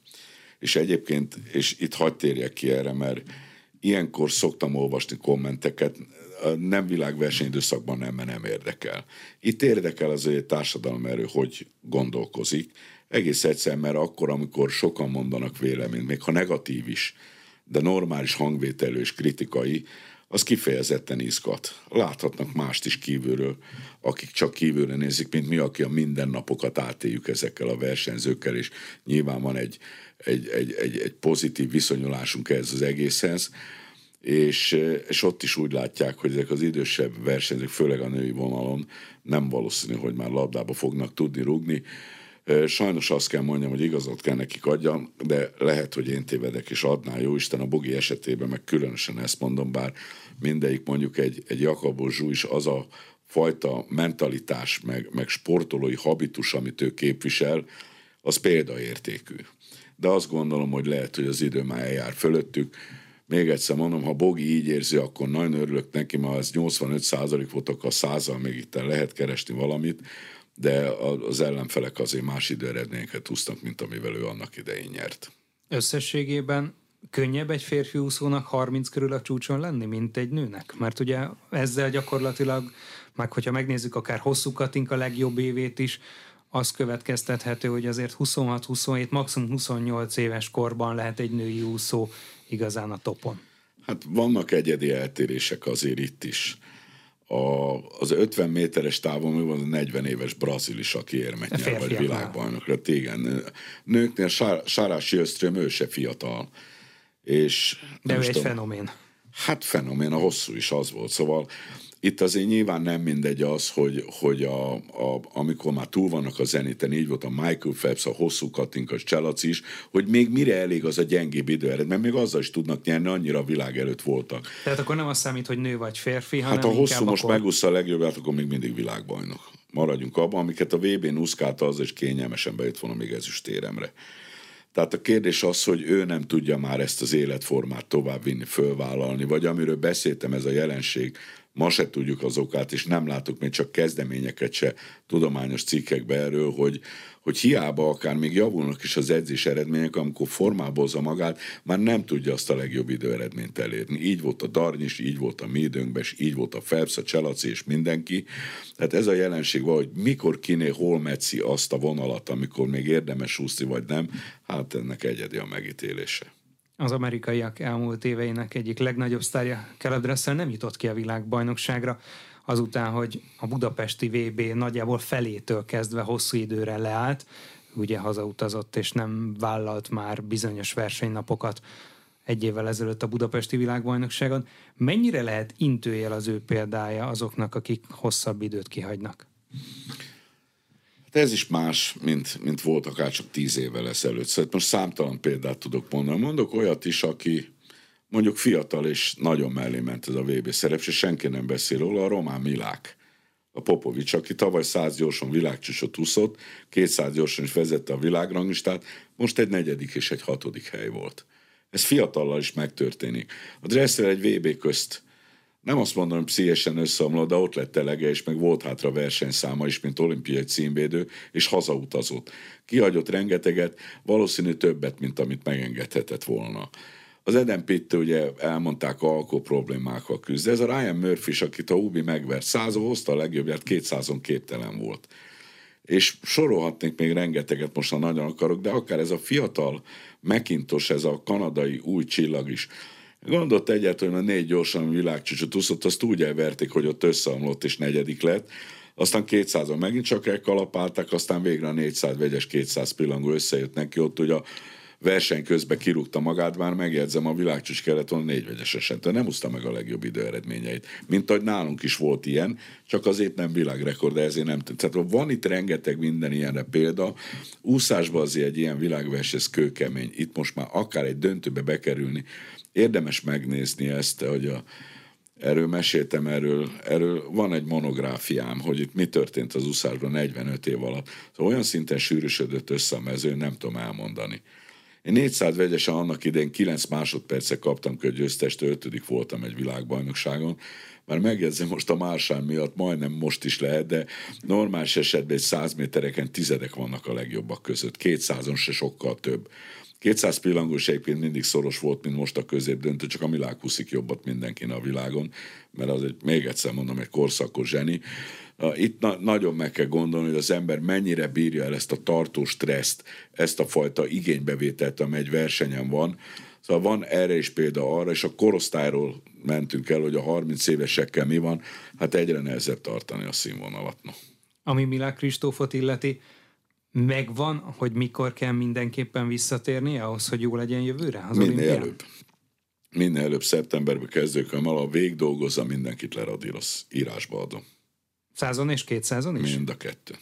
És egyébként, és itt hadd térjek ki erre, mert ilyenkor szoktam olvasni kommenteket, nem világversenyidőszakban nem, mert nem érdekel. Itt érdekel az, hogy a társadalom erről hogy gondolkozik. Egész egyszerűen, mert akkor, amikor sokan mondanak véleményt, még ha negatív is, de normális hangvételű és kritikai, az kifejezetten izgat. Láthatnak mást is kívülről, akik csak kívülről nézik, mint mi, aki a mindennapokat átéljük ezekkel a versenyzőkkel, és nyilván van egy pozitív viszonyulásunk ehhez az egészhez, és ott is úgy látják, hogy ezek az idősebb versenyzők, főleg a női vonalon, nem valószínű, hogy már labdába fognak tudni rúgni. Sajnos azt kell mondjam, hogy igazat kell nekik adjam, de lehet, hogy én tévedek, és adná jó Isten. A Bogi esetében meg különösen ezt mondom, bár mindegyik mondjuk egy Jakabozsú is, az a fajta mentalitás, meg sportolói habitus, amit ő képvisel, az példaértékű. De azt gondolom, hogy lehet, hogy az idő már eljár fölöttük. Még egyszer mondom, ha Bogi így érzi, akkor nagyon örülök neki, mert ez 85% volt, akkor 100-al még itt lehet keresni valamit, de az ellenfelek azért más időeredményeket húztak, mint amivel ő annak idején nyert. Összességében könnyebb egy férfi úszónak 30 körül a csúcson lenni, mint egy nőnek? Mert ugye ezzel gyakorlatilag, meg hogyha megnézzük akár Hosszú Katinka legjobb évét is, az következtethető, hogy azért 26-27, maximum 28 éves korban lehet egy női úszó igazán a topon. Hát vannak egyedi eltérések azért itt is. Az 50 méteres távon még van 40 éves brazil is, aki érmet nyer, vagy világbajnokra. Igen. Nőknél Sarah Sjöström, ő se fiatal. És, de ő egy fenomén. Hát fenomén, a hosszú is az volt. Szóval Itt azért nyilván nem mindegy az, hogy amikor már túl vannak a zeniten, így volt a Michael Phelps, a Hosszú Katinka, a Cselaci is, hogy még mire elég az a gyengébb időered, mert még azzal is tudnak nyerni, annyira a világ előtt voltak. Tehát akkor nem azt számít, hogy nő vagy férfi, hanem inkább... Hát a Hosszú most akkor... megúszta a legjobbát, akkor még mindig világbajnok. Maradjunk abban, amiket a VB-n úszkálta, az is kényelmesen bejött volna még ezüstéremre. Tehát a kérdés az, hogy ő nem tudja már ezt az életformát továbbvinni, fölvállalni, vagy amiről beszéltem, ez a jelenség, ma se tudjuk az okát, és nem látok még csak kezdeményeket se tudományos cikkekbe erről, hogy hiába akár még javulnak is az edzés eredmények, amikor formába hozza magát, már nem tudja azt a legjobb időeredményt elérni. Így volt a Darny is, így volt a mi időnkben, és így volt a Phelps, a Cselaci és mindenki. Tehát ez a jelenség valahogy mikor kinél, hol metszi azt a vonalat, amikor még érdemes úszni vagy nem, hát ennek egyedi a megítélése. Az amerikaiak elmúlt éveinek egyik legnagyobb sztárja, Caleb Dressel nem jutott ki a világbajnokságra, azután, hogy a budapesti VB nagyjából felétől kezdve hosszú időre leállt, ugye hazautazott és nem vállalt már bizonyos versenynapokat egy évvel ezelőtt a budapesti világbajnokságon. Mennyire lehet intőjel az ő példája azoknak, akik hosszabb időt kihagynak? Ez is más, mint volt akár csak 10 évvel ezelőtt. Szóval most számtalan példát tudok mondani. Mondok olyat is, aki mondjuk fiatal és nagyon mellé ment ez a VB szerep, és senki nem beszél róla, a román Milák, a Popovici, aki tavaly 100 gyorsan világcsúcsot úszott, 200 gyorsan is vezette a világranglistát, most egy 4. és egy 6. hely volt. Ez fiatallal is megtörténik. A Dressel egy VB közt nem azt mondom, hogy pszichésen összeomló, de ott lett elege, és meg volt hátra versenyszáma is, mint olimpiai címvédő, és hazautazott. Kihagyott rengeteget, valószínű többet, mint amit megengedhetett volna. Az Eden Pitt-től ugye elmondták, alkohol problémákkal küzd. Ez a Ryan Murphy is, akit a UBI megvert, 100 hozta a legjobbját, 200-on képtelen volt. És sorolhatnék még rengeteget, most ha nagyon akarok, de akár ez a fiatal McIntosh, ez a kanadai új csillag is, gondolt egyet, hogy a 4 gyorsan világcsúcsot úszott, azt úgy elverték, hogy ott összeomlott és 4. lett, aztán 200-on megint csak elkalapálták, aztán végre a 400 vegyes 200 pillangó összejött neki, ott ugye a verseny közben kirúgta magát, már megjegyzem, a világcsúcs kellett volna 4 vegyesesen, tehát nem úszta meg a legjobb időeredményeit, mint ahogy nálunk is volt ilyen, csak azért nem világrekord, de ezért nem tűnt. Tehát van itt rengeteg minden ilyenre példa, úszásban azért egy ilyen világverseny kőkemény, itt most már akár egy döntőbe bekerülni, érdemes megnézni ezt, hogy erről meséltem, erről van egy monográfiám, hogy itt mi történt az úszásban 45 év alatt. Szóval olyan szinten sűrűsödött össze a mező, nem tudom elmondani. Én 400 vegyesen annak idején 9 másodpercet kaptam győztest, 5. voltam egy világbajnokságon. Már megjegyzem, most a mársány miatt majdnem most is lehet, de normális esetben 100 métereken 10-ek vannak a legjobbak között, 200-on se sokkal több. 200 pillangós egyébként mindig szoros volt, mint most a középdöntő, csak a Milák úszik jobbat mindenkin a világon, mert az egy, még egyszer mondom, egy korszakos zseni. Itt nagyon meg kell gondolni, hogy az ember mennyire bírja el ezt a tartó stresszt, ezt a fajta igénybevételt, amely egy versenyen van. Szóval van erre is példa arra, és a korosztályról mentünk el, hogy a 30 évesekkel mi van, hát egyre nehezebb tartani a színvonalat. No. Ami Milák Kristófot illeti, megvan, hogy mikor kell mindenképpen visszatérni ahhoz, hogy jó legyen jövőre? Az minél előbb. Minél előbb, szeptemberben kezdőkömmel, a végdolgozza mindenkit leradíroz, írásba adom. 100-on és 200-on is? Mind a 2.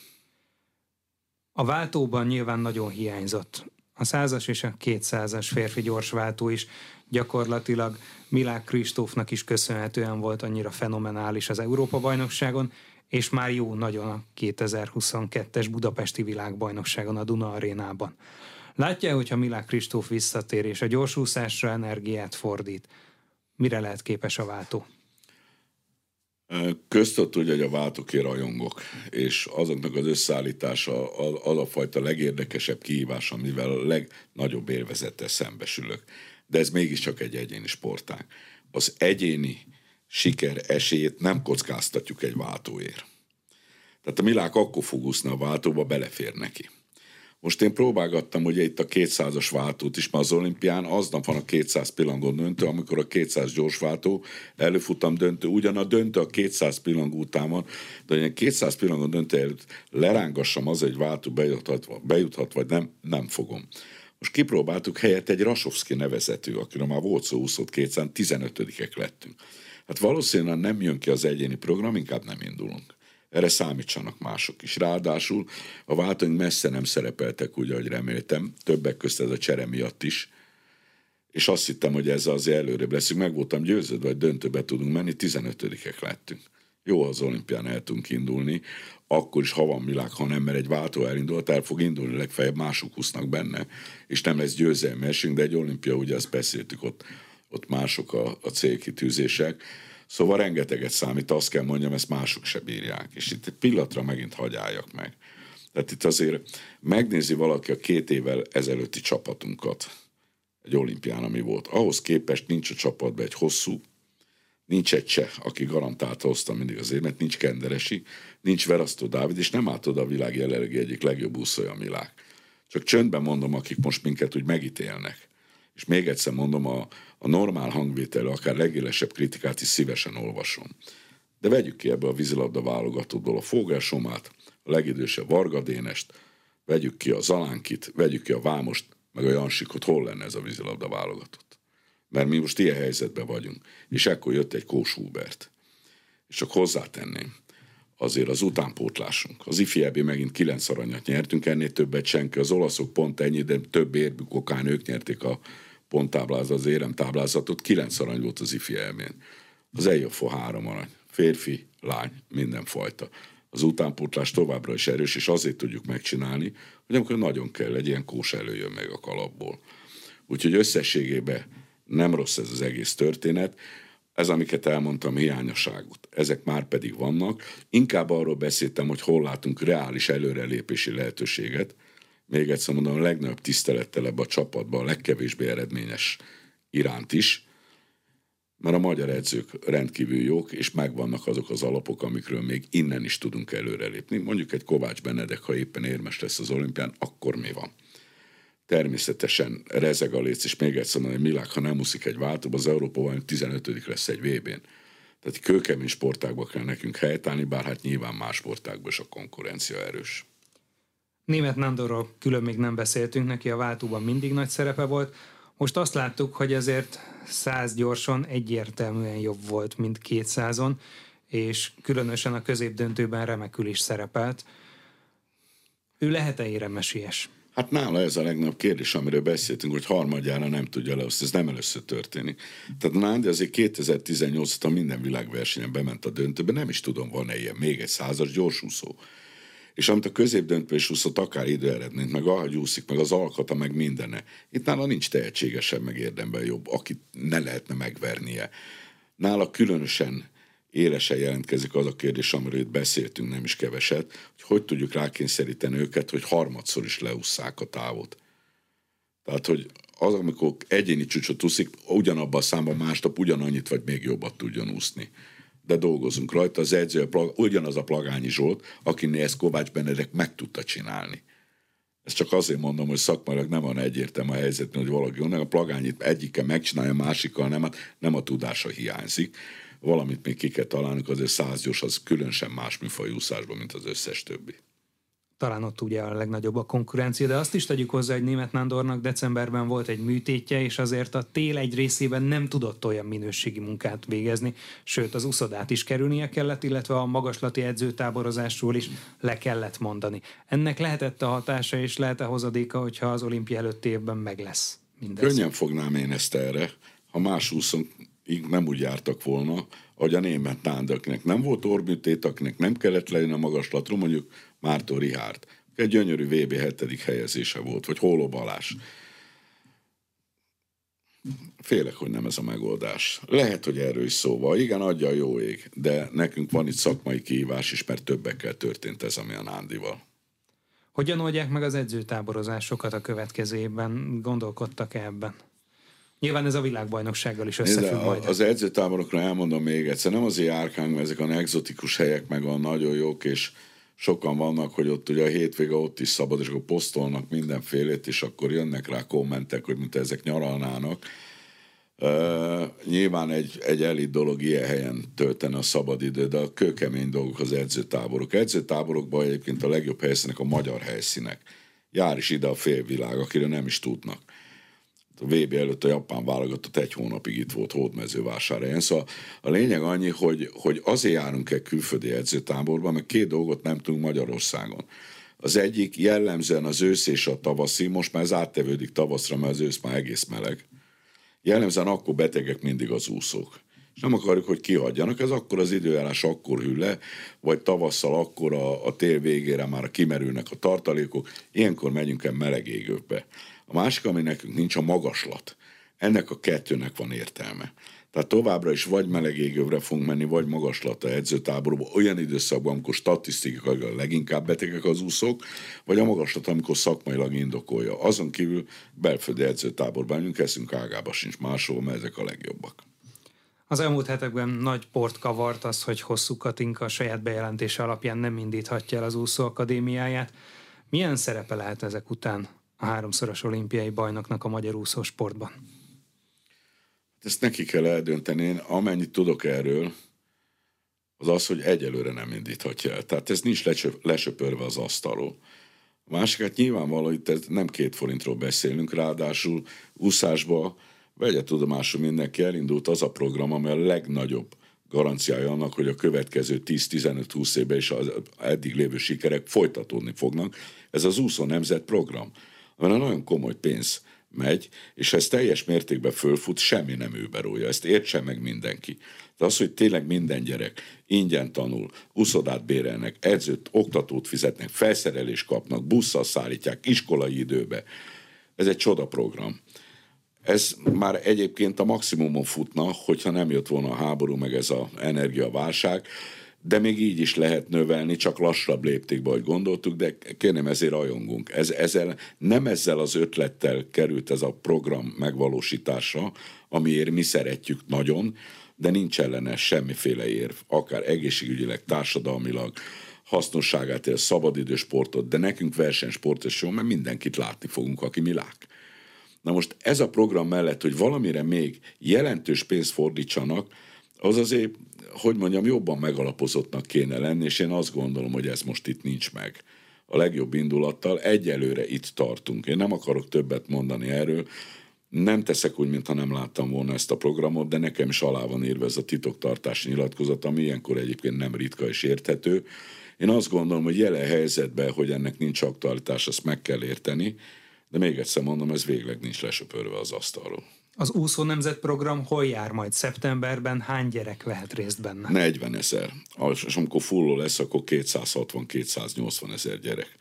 A váltóban nyilván nagyon hiányzott. A 100-as és a 200-as férfi gyorsváltó is gyakorlatilag Milák Kristófnak is köszönhetően volt annyira fenomenális az Európa-bajnokságon, és már jó nagyon a 2022-es budapesti világbajnokságon a Duna Arénában. Látja, hogyha Milák Kristóf visszatér és a gyorsúszásra energiát fordít, mire lehet képes a váltó? Köztudott ugye, hogy a váltókért rajongok, és azoknak az összeállítása az a fajta legérdekesebb kihívás, amivel a legnagyobb élvezettel szembesülök. De ez mégiscsak egy egyéni sportág. Az egyéni siker esélyét nem kockáztatjuk egy váltóért. Tehát a Milák akkor fog úszni a váltóba, belefér neki. Most én próbálgattam, hogy itt a 200-as váltót is, már az olimpián aznap van a 200 pillangó döntő, amikor a 200 gyorsváltó előfutam döntő, ugyan a döntő a 200 pillangó után van, de hogy a 200 pillangó döntő előtt lerángassam az, hogy váltó bejuthat vagy nem, nem fogom. Most kipróbáltuk helyett egy Rasovszky nevezetű, akiről már volt szó, úszott 200, 15-ek lettünk. Hát valószínűleg nem jön ki az egyéni program, inkább nem indulunk. Erre számítsanak mások is. Ráadásul a váltóink messze nem szerepeltek úgy, ahogy reméltem, többek közt ez a csere miatt is, és azt hittem, hogy ez azért előrébb leszünk. Meg voltam győződve, hogy döntőbe tudunk menni, 15-ek lettünk. Jó, az olimpián el tudunk indulni, akkor is, ha van világ, ha nem, mert egy váltó elindult, el fog indulni, legfeljebb mások úsznak benne, és nem lesz győzelmesünk, de egy olimpia, ugye azt beszéltük, ott mások a célkitűzések. Szóval rengeteget számít, azt kell mondjam, ezt mások se bírják, és itt egy pillanatra megint hagyáljak meg. Tehát itt azért megnézi valaki a 2 évvel ezelőtti csapatunkat, egy olimpián, ami volt. Ahhoz képest nincs a csapatban egy hosszú, nincs egy cseh, aki garantálta hoztam mindig az érmet, nincs Kenderesi, nincs Verasztó Dávid, és nem állt oda a világ jelenlegi egyik legjobb úszója a világ. Csak csöndben mondom, akik most minket úgy megítélnek. És még egyszer mondom, a normál hangvételű, akár legélesebb kritikát is szívesen olvasom. De vegyük ki ebbe a vízilabda válogatottból a Fogelsomát, a legidősebb Varga Dénest, vegyük ki a Zalánkit, vegyük ki a Vámost, meg a Jansikot, hol lenne ez a vízilabda válogatott? Mert mi most ilyen helyzetben vagyunk. És ekkor jött egy Kós Hubert. És csak hozzátenném, azért az utánpótlásunk. Az ifi EB megint 9 aranyat nyertünk, ennél többet senki. Az olaszok pont ennyi, de több érbük okán ők nyerték a ponttáblázatot, az éremtáblázatot. 9 arany volt az ifi EB-n. Az EJFO 3 arany. Férfi, lány, mindenfajta. Az utánpótlás továbbra is erős, és azért tudjuk megcsinálni, hogy amikor nagyon kell, egy ilyen kós előjön meg a kalapból. Úgyhogy összességében nem rossz ez az egész történet. Ez, amiket elmondtam, hiányosságot. Ezek már pedig vannak. Inkább arról beszéltem, hogy hol látunk reális előrelépési lehetőséget. Még egyszer mondom, a legnagyobb tisztelettel ebbe a csapatban, a legkevésbé eredményes iránt is, mert a magyar edzők rendkívül jók, és megvannak azok az alapok, amikről még innen is tudunk előrelépni. Mondjuk egy Kovács Benedek, ha éppen érmes lesz az olimpián, akkor mi van? Természetesen rezeg a léc, és még egyszer mondom, hogy Milák, ha nem úszik egy váltóba, az Európa-bajnok 15. lesz egy VB-n. Tehát kőkemény sportágba kell nekünk helytállni, bár hát nyilván más sportágban is a konkurencia erős. Németh Nándorról külön még nem beszéltünk, neki a váltóban mindig nagy szerepe volt. Most azt láttuk, hogy ezért 100 gyorsan egyértelműen jobb volt, mint 200-on, és különösen a középdöntőben remekül is szerepelt. Ő lehet-e éremesélyes? Hát nála ez a legnagyobb kérdés, amiről beszéltünk, hogy harmadjára nem tudja leosztani, ez nem először történik. Tehát Nándi azért 2018-ban minden világversenyen bement a döntőbe, nem is tudom, van-e ilyen, még egy 100-as gyorsúszó. És amit a középdöntőbe is úszott, akár időeredményt, meg ahogy úszik, meg az alkata, meg mindene. Itt nála nincs tehetségesen, meg érdemben jobb, akit ne lehetne megvernie. Nála különösen élesen jelentkezik az a kérdés, amiről itt beszéltünk, nem is keveset, hogy tudjuk rákényszeríteni őket, hogy harmadszor is leússzák a távot. Tehát, hogy az, amikor egyéni csúcsot úszik, ugyanabban a számban másnap ugyanannyit, vagy még jobbat tudjon úszni. De dolgozunk rajta, az edző ugyanaz a Plagányi Zsolt, akinél ezt Kovács Benedek meg tudta csinálni. Ezt csak azért mondom, hogy szakmailag nem van egyértelmű a helyzetben, hogy valaki onnan a Plagányit egyikkel megcsinálja, másikkal nem, nem a tudása hiányzik. Valamit még ki kell találnunk, azért 100 gyors az különösen más műfaj úszásban, mint az összes többi. Talán ott ugye a legnagyobb a konkurencia, de azt is tegyük hozzá, hogy Németh Nándornak decemberben volt egy műtétje, és azért a tél egy részében nem tudott olyan minőségi munkát végezni, sőt az úszodát is kerülnie kellett, illetve a magaslati edzőtáborozásról is le kellett mondani. Ennek lehetett a hatása, és lehet a hozadéka, hogyha az olimpia előtti évben meg lesz mindez? Könnyen fognám én ezt erre, ha más úszunk így nem úgy jártak volna, ahogy a Németh Nándor, akinek nem volt orrműtét, akinek nem kellett lejönni a magaslatról, mondjuk Mártori egy gyönyörű VB 7. helyezése volt, vagy Holó Balázs. Félek, hogy nem ez a megoldás. Lehet, hogy erről is szóval. Igen, adja a jó ég, de nekünk van itt szakmai kihívás is, mert többekkel történt ez, ami a Nándival. Hogyan oldják meg az edzőtáborozásokat a következő évben? Gondolkodtak ebben? Nyilván ez a világbajnoksággal is összefügg majd. Az edzőtáborokra elmondom még egyszer, nem azért járkánk, ezek a egzotikus helyek meg a nagyon jók, és sokan vannak, hogy ott ugye a hétvége ott is szabad, és akkor posztolnak mindenfélét, és akkor jönnek rá kommentek, hogy mint ezek nyaralnának. Nyilván egy elit dolog ilyen helyen tölteni a szabadidő, de a kőkemény dolgok az edzőtáborok. Edzőtáborokban egyébként a legjobb helyszínek a magyar helyszínek. Jár is ide a félvilág, akiről nem is tudnak. a VB előtt a japán válogatott egy hónapig itt volt Hódmezővásárhelyen. Szóval a lényeg annyi, hogy azért járunk-e külföldi edzőtáborba, mert két dolgot nem tudunk Magyarországon. Az egyik jellemzően az ősz és a tavaszi, most már ez áttevődik tavaszra, mert az ősz már egész meleg. Jellemzően akkor betegek mindig az úszók. És nem akarjuk, hogy kihagyjanak, ez akkor az időjárás akkor hűl le, vagy tavasszal akkor a tél végére már kimerülnek a tartalékok, ilyenkor megyünk el meleg égőkbe. A másik, ami nekünk nincs, a magaslat. Ennek a kettőnek van értelme. Tehát továbbra is vagy meleg égővre fogunk menni, vagy magaslatra edzőtáborba, olyan időszakban, amikor statisztikailag leginkább betegek az úszók, vagy a magaslatra, amikor szakmailag indokolja. Azon kívül belföldi edzőtáborban megyünk, eszünk ágába sincs máshol, mert ezek a legjobbak. Az elmúlt hetekben nagy port kavart az, hogy Hosszú Katinka a saját bejelentése alapján nem indíthatja el az úszóakadémiáját. Milyen szerepe lehet ezek után a háromszoros olimpiai bajnoknak a magyar úszósportban? Ezt neki kell eldönteni. Én amennyit tudok erről, az az, hogy egyelőre nem indíthatja el. Tehát ez nincs lesöpörve az asztalról. A másikat nyilvánvaló, itt ez nem 2 forintról beszélünk, ráadásul úszásba vegye tudomásul mindenki, elindult az a program, ami a legnagyobb garanciája annak, hogy a következő 10-15-20 évben is az eddig lévő sikerek folytatódni fognak. Ez az Úszó Nemzet Program, amely nagyon komoly pénz megy, és ha ez teljes mértékben fölfut, semmi nem überolja. Ezt értse meg mindenki. De az, hogy tényleg minden gyerek ingyen tanul, úszodát bérelnek, edzőt, oktatót fizetnek, felszerelést kapnak, busszal szállítják iskolai időbe. Ez egy csodaprogram. Ez már egyébként a maximumon futna, hogyha nem jött volna a háború, meg ez az energiaválság, de még így is lehet növelni, csak lassabb léptékben, ahogy gondoltuk, de kérném, ezért rajongunk. Nem ezzel az ötlettel került ez a program megvalósításra, amiért mi szeretjük nagyon, de nincs ellene semmiféle érv, akár egészségügyileg, társadalmilag, hasznosságát ér, szabadidősportot, de nekünk versenysport és jó, mert mindenkit látni fogunk, aki Milák. Na most ez a program mellett, hogy valamire még jelentős pénzt fordítsanak, az azért, hogy mondjam, jobban megalapozottnak kéne lenni, és én azt gondolom, hogy ez most itt nincs meg. A legjobb indulattal egyelőre itt tartunk. Én nem akarok többet mondani erről, nem teszek úgy, mintha nem láttam volna ezt a programot, de nekem is alá van írva ez a titoktartási nyilatkozat, ami ilyenkor egyébként nem ritka és érthető. Én azt gondolom, hogy jelen helyzetben, hogy ennek nincs aktualitás, azt meg kell érteni, de még egyszer mondom, ez végleg nincs lesöpörve az asztalról. Az Úszó Nemzet Program hol jár majd szeptemberben? Hány gyerek vehet részt benne? 40 000. És amikor fulló lesz, akkor 260-280 000 gyerek.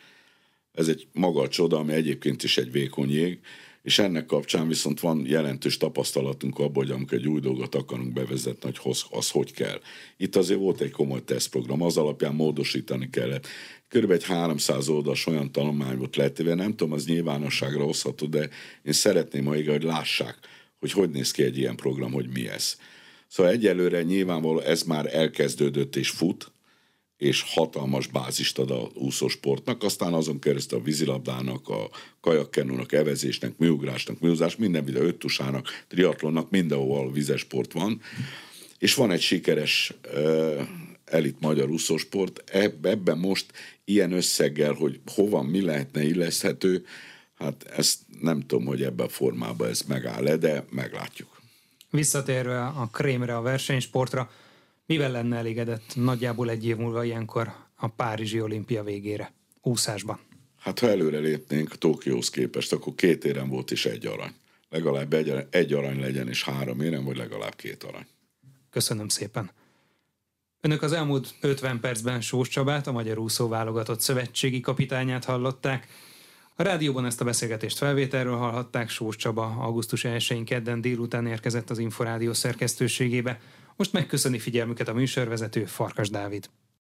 Ez egy maga a csoda, ami egyébként is egy vékony jég, és ennek kapcsán viszont van jelentős tapasztalatunk abban, hogy amikor egy új dolgot akarunk bevezetni, hogy az hogy kell. Itt azért volt egy komoly tesztprogram, az alapján módosítani kellett. Körülbelül egy 300 oldalas olyan tanulmány volt letéve, nem tudom, az nyilvánosságra hozható, de én szeretném, hogy lássák, hogy néz ki egy ilyen program, hogy mi ez. Szóval egyelőre nyilvánvaló ez már elkezdődött és fut, és hatalmas bázist ad a úszósportnak, aztán azon keresztül a vízilabdának, a kajakkenúnak, evezésnek, műugrásnak, műúzás, mindenvide öttusának, triatlonnak, mindenhol vizesport van. És van egy sikeres elit magyar úszósport, ebben most ilyen összeggel, hogy hova, mi lehetne illeszthető, hát ezt nem tudom, hogy ebben a formában ez megáll-e, de meglátjuk. Visszatérve a krémre, a versenysportra, mivel lenne elégedett nagyjából egy év múlva ilyenkor a párizsi olimpia végére, úszásban? Hát ha előre lépnénk Tokióhoz képest, akkor 2 érem volt és 1 arany. Legalább 1 arany legyen és 3 érem, vagy legalább 2 arany. Köszönöm szépen. Önök az elmúlt 50 percben Sós Csabát, a magyar úszóválogatott szövetségi kapitányát hallották. A rádióban ezt a beszélgetést felvételről hallhatták. Sós Csaba augusztus 1-én kedden délután érkezett az Inforádió szerkesztőségébe. Most megköszöni figyelmüket a műsorvezető, Farkas Dávid.